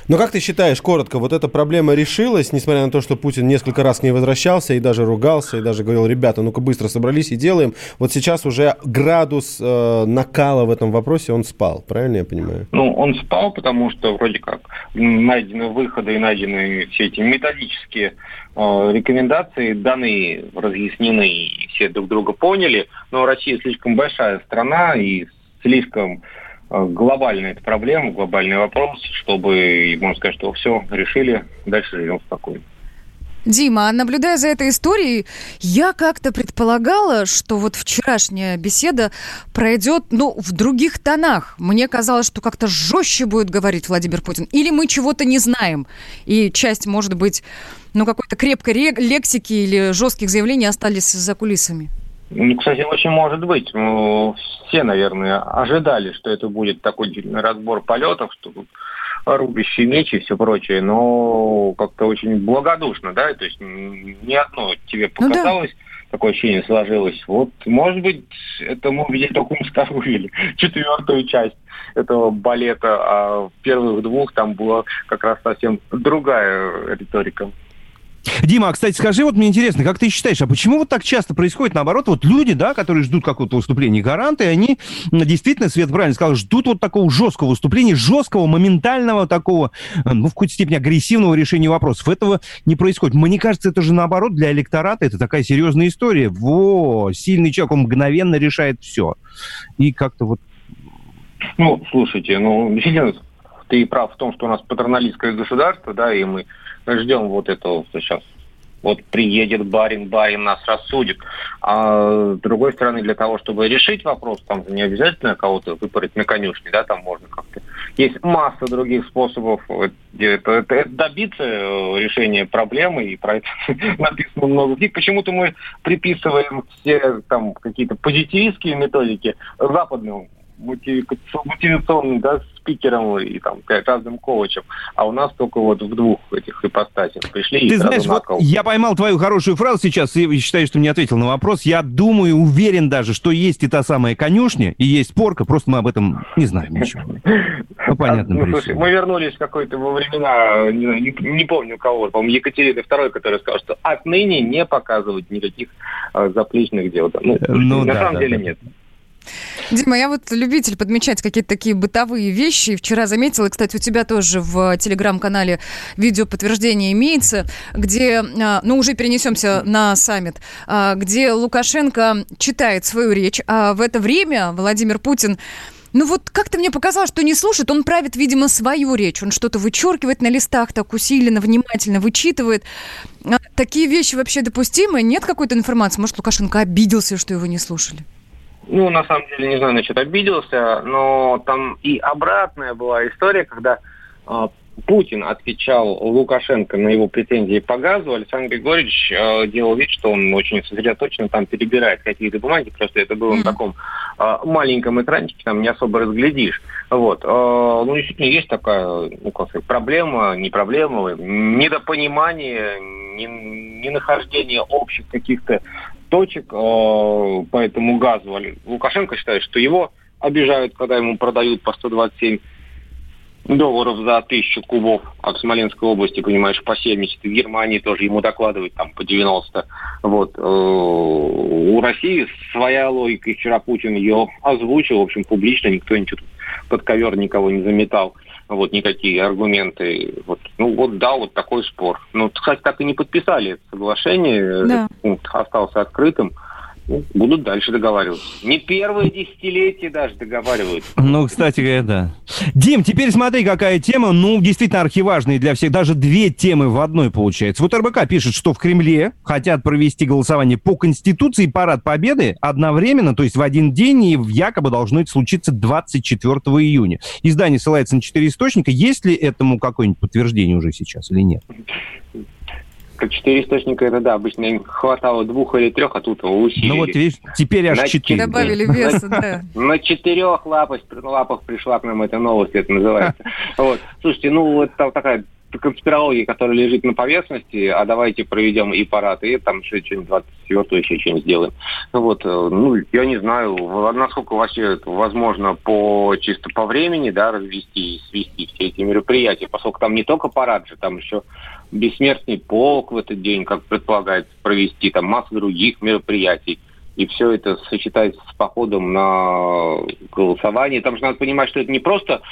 Но как ты считаешь, коротко, вот эта проблема решилась, несмотря на то, что Путин несколько раз к ней возвращался и даже ругался, и даже говорил, ребята, ну-ка быстро собрались и делаем. Вот сейчас уже градус накала в этом вопросе, он спал, правильно я понимаю? Ну, он спал, потому что вроде как найдены выходы и найдены все эти методические рекомендации, даны, разъяснены, и все друг друга поняли. Но Россия слишком большая страна и слишком глобальная эта проблема, глобальный вопрос, чтобы, можно сказать, что все, решили, дальше живем спокойно. Дима, а наблюдая за этой историей, я как-то предполагала, что вот вчерашняя беседа пройдет, ну, в других тонах. Мне казалось, что как-то жестче будет говорить Владимир Путин. Или мы чего-то не знаем, и часть, может быть, ну, какой-то крепкой лексики или жестких заявлений остались за кулисами. Ну, кстати, очень может быть. Все, наверное, ожидали, что это будет такой разбор полетов, что тут рубящий меч и все прочее, но как-то очень благодушно, да, то есть ни одно тебе показалось, ну, да. Такое ощущение сложилось. Вот, может быть, это мы увидели только вторую или четвертую часть этого балета, а в первых двух там была как раз совсем другая риторика. Дима, а, кстати, скажи, вот мне интересно, как ты считаешь, а почему вот так часто происходит, наоборот, вот люди, да, которые ждут какого-то выступления гаранта, и они действительно, Свет правильно сказал, ждут вот такого жесткого выступления, жесткого, моментального такого, ну, в какой-то степени агрессивного решения вопросов. Этого не происходит. Мне кажется, это же, наоборот, для электората это такая серьезная история. Во, сильный человек, он мгновенно решает все. И как-то вот... Ну, слушайте, ну, действительно, ты прав в том, что у нас патерналистское государство, да, и мы... ждем вот этого, что сейчас вот приедет барин нас рассудит. А с другой стороны, для того, чтобы решить вопрос, там не обязательно кого-то выпороть на конюшне, да, там можно как-то... Есть масса других способов это добиться решения проблемы, и про это написано много книг. Почему-то мы приписываем все там какие-то позитивистские методики западным мотивационным, да, спикером и там разным коучем, а у нас только вот в двух этих ипостасях пришли. Ты знаешь, вот я поймал твою хорошую фразу сейчас и считаю, что ты мне ответил на вопрос. Я думаю, уверен даже, что есть и та самая конюшня, и есть порка, просто мы об этом не знаем ничего. Ну, понятно. Ну, слушай, мы вернулись в какой-то во времена, не помню кого, по-моему, Екатерины II, которая сказала, что отныне не показывать никаких заплечных дел. Ну, на самом деле нет. Дима, я вот любитель подмечать какие-то такие бытовые вещи. Вчера заметила, и, кстати, у тебя тоже в телеграм-канале видео подтверждение имеется, где, ну, уже перенесемся на саммит, где Лукашенко читает свою речь, а в это время Владимир Путин, ну, вот как-то мне показалось, что не слушает, он правит, видимо, свою речь, он что-то вычеркивает на листах, так усиленно, внимательно вычитывает. Такие вещи вообще допустимы? Нет какой-то информации? Может, Лукашенко обиделся, что его не слушали? Ну, на самом деле, не знаю, насчет обиделся, но там и обратная была история, когда Путин отвечал Лукашенко на его претензии по газу. Александр Григорьевич делал вид, что он очень сосредоточенно там перебирает какие-то бумаги, просто это было на таком маленьком экранчике, там не особо разглядишь. Вот. Ну, действительно, есть такая, ну, как сказать, проблема, не проблема, недопонимание, ненахождение общих каких-то точек по этому газу. Лукашенко считает, что его обижают, когда ему продают по $127 за 1000 кубов, а в Смоленской области, понимаешь, по 70. В Германии тоже ему докладывают там по 90. Вот. У России своя логика, и вчера Путин ее озвучил, в общем, публично, никто ничего под ковер никого не заметал. Вот никакие аргументы. Вот. Ну вот да, вот такой спор. Ну, кстати, так и не подписали это соглашение. Да. Этот пункт остался открытым. Ну, будут дальше договариваться. Не первое десятилетие даже договариваются. Ну, кстати говоря, да. Дим, теперь смотри, какая тема. Ну, действительно, архиважная для всех. Даже две темы в одной получается. Вот РБК пишет, что в Кремле хотят провести голосование по Конституции и Парад Победы одновременно, то есть в один день, и якобы должно это случиться 24 июня. Издание ссылается на 4 источника. Есть ли этому какое-нибудь подтверждение уже сейчас или нет? 4 источника, это да, обычно им хватало 2 или 3, а тут усилили. Ну вот видишь, теперь аж 4. Добавили веса, да. На 4 лапах пришла к нам эта новость, это называется. Вот. Слушайте, ну это такая конспирология, которая лежит на поверхности, а давайте проведем и парад, и там еще что-нибудь 24-го еще что-нибудь сделаем. Вот, ну, я не знаю, насколько вообще возможно по чисто по времени, да, развести и свести все эти мероприятия, поскольку там не только парад же, там еще Бессмертный полк в этот день, как предполагается, провести, там массу других мероприятий. И все это сочетается с походом на голосование. Там же надо понимать, что это не просто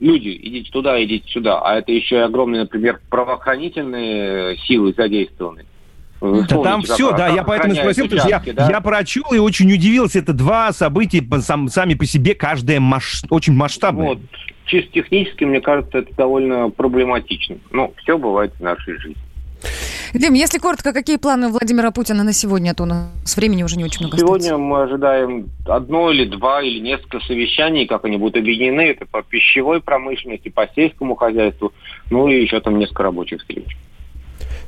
люди, идите туда, идите сюда, а это еще и огромные, например, правоохранительные силы задействованы. Да там все, да, я поэтому спросил, потому что я прочел и очень удивился. Это два события сами по себе, каждое очень масштабное. Вот. Чисто технически, мне кажется, это довольно проблематично. Но все бывает в нашей жизни. Дим, если коротко, какие планы у Владимира Путина на сегодня, то у нас времени уже не очень много остается. Сегодня мы ожидаем одно или два или несколько совещаний, как они будут объединены. Это по пищевой промышленности, по сельскому хозяйству, ну и еще там несколько рабочих встреч.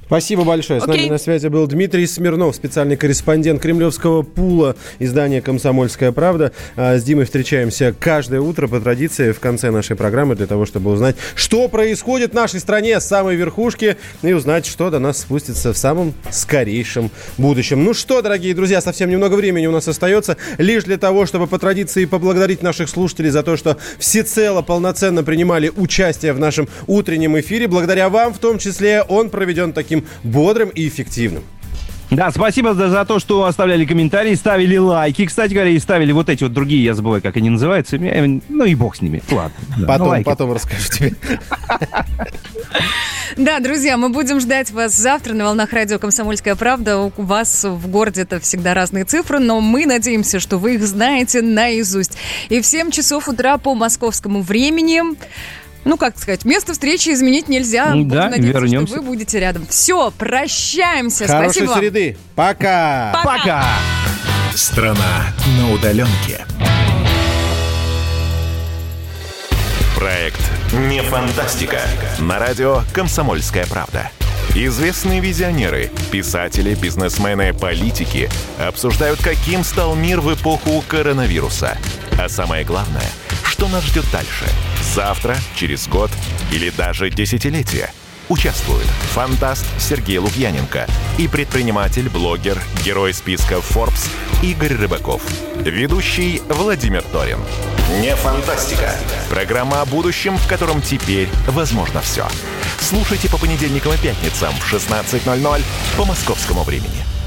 Спасибо большое. С нами на связи был Дмитрий Смирнов, специальный корреспондент кремлевского пула издания «Комсомольская правда». С Димой встречаемся каждое утро по традиции в конце нашей программы для того, чтобы узнать, что происходит в нашей стране с самой верхушки и узнать, что до нас спустится в самом скорейшем будущем. Ну что, дорогие друзья, совсем немного времени у нас остается лишь для того, чтобы по традиции поблагодарить наших слушателей за то, что всецело, полноценно принимали участие в нашем утреннем эфире. Благодаря вам, в том числе, он проведен таким бодрым и эффективным. Да, спасибо за то, что оставляли комментарии, ставили лайки, кстати говоря, и ставили вот эти вот другие, я забываю, как они называются, ну и бог с ними, ладно. Да. Потом расскажу тебе. Да, друзья, мы будем ждать вас завтра на волнах радио «Комсомольская правда». У вас в городе-то всегда разные цифры, но мы надеемся, что вы их знаете наизусть. И в 7 часов утра по московскому времени... Ну, как сказать, место встречи изменить нельзя. Ну, да, надеяться, вернемся. Что вы будете рядом. Все, прощаемся. Хорошей спасибо. Хорошей среды. Пока. Пока. Страна на удаленке. Проект «Не фантастика». На радио «Комсомольская правда». Известные визионеры, писатели, бизнесмены, политики обсуждают, каким стал мир в эпоху коронавируса – А самое главное, что нас ждет дальше? Завтра, через год или даже десятилетие? Участвуют фантаст Сергей Лукьяненко и предприниматель, блогер, герой списка Forbes Игорь Рыбаков. Ведущий Владимир Торин. Не фантастика. Программа о будущем, в котором теперь возможно все. Слушайте по понедельникам и пятницам в 16:00 по московскому времени.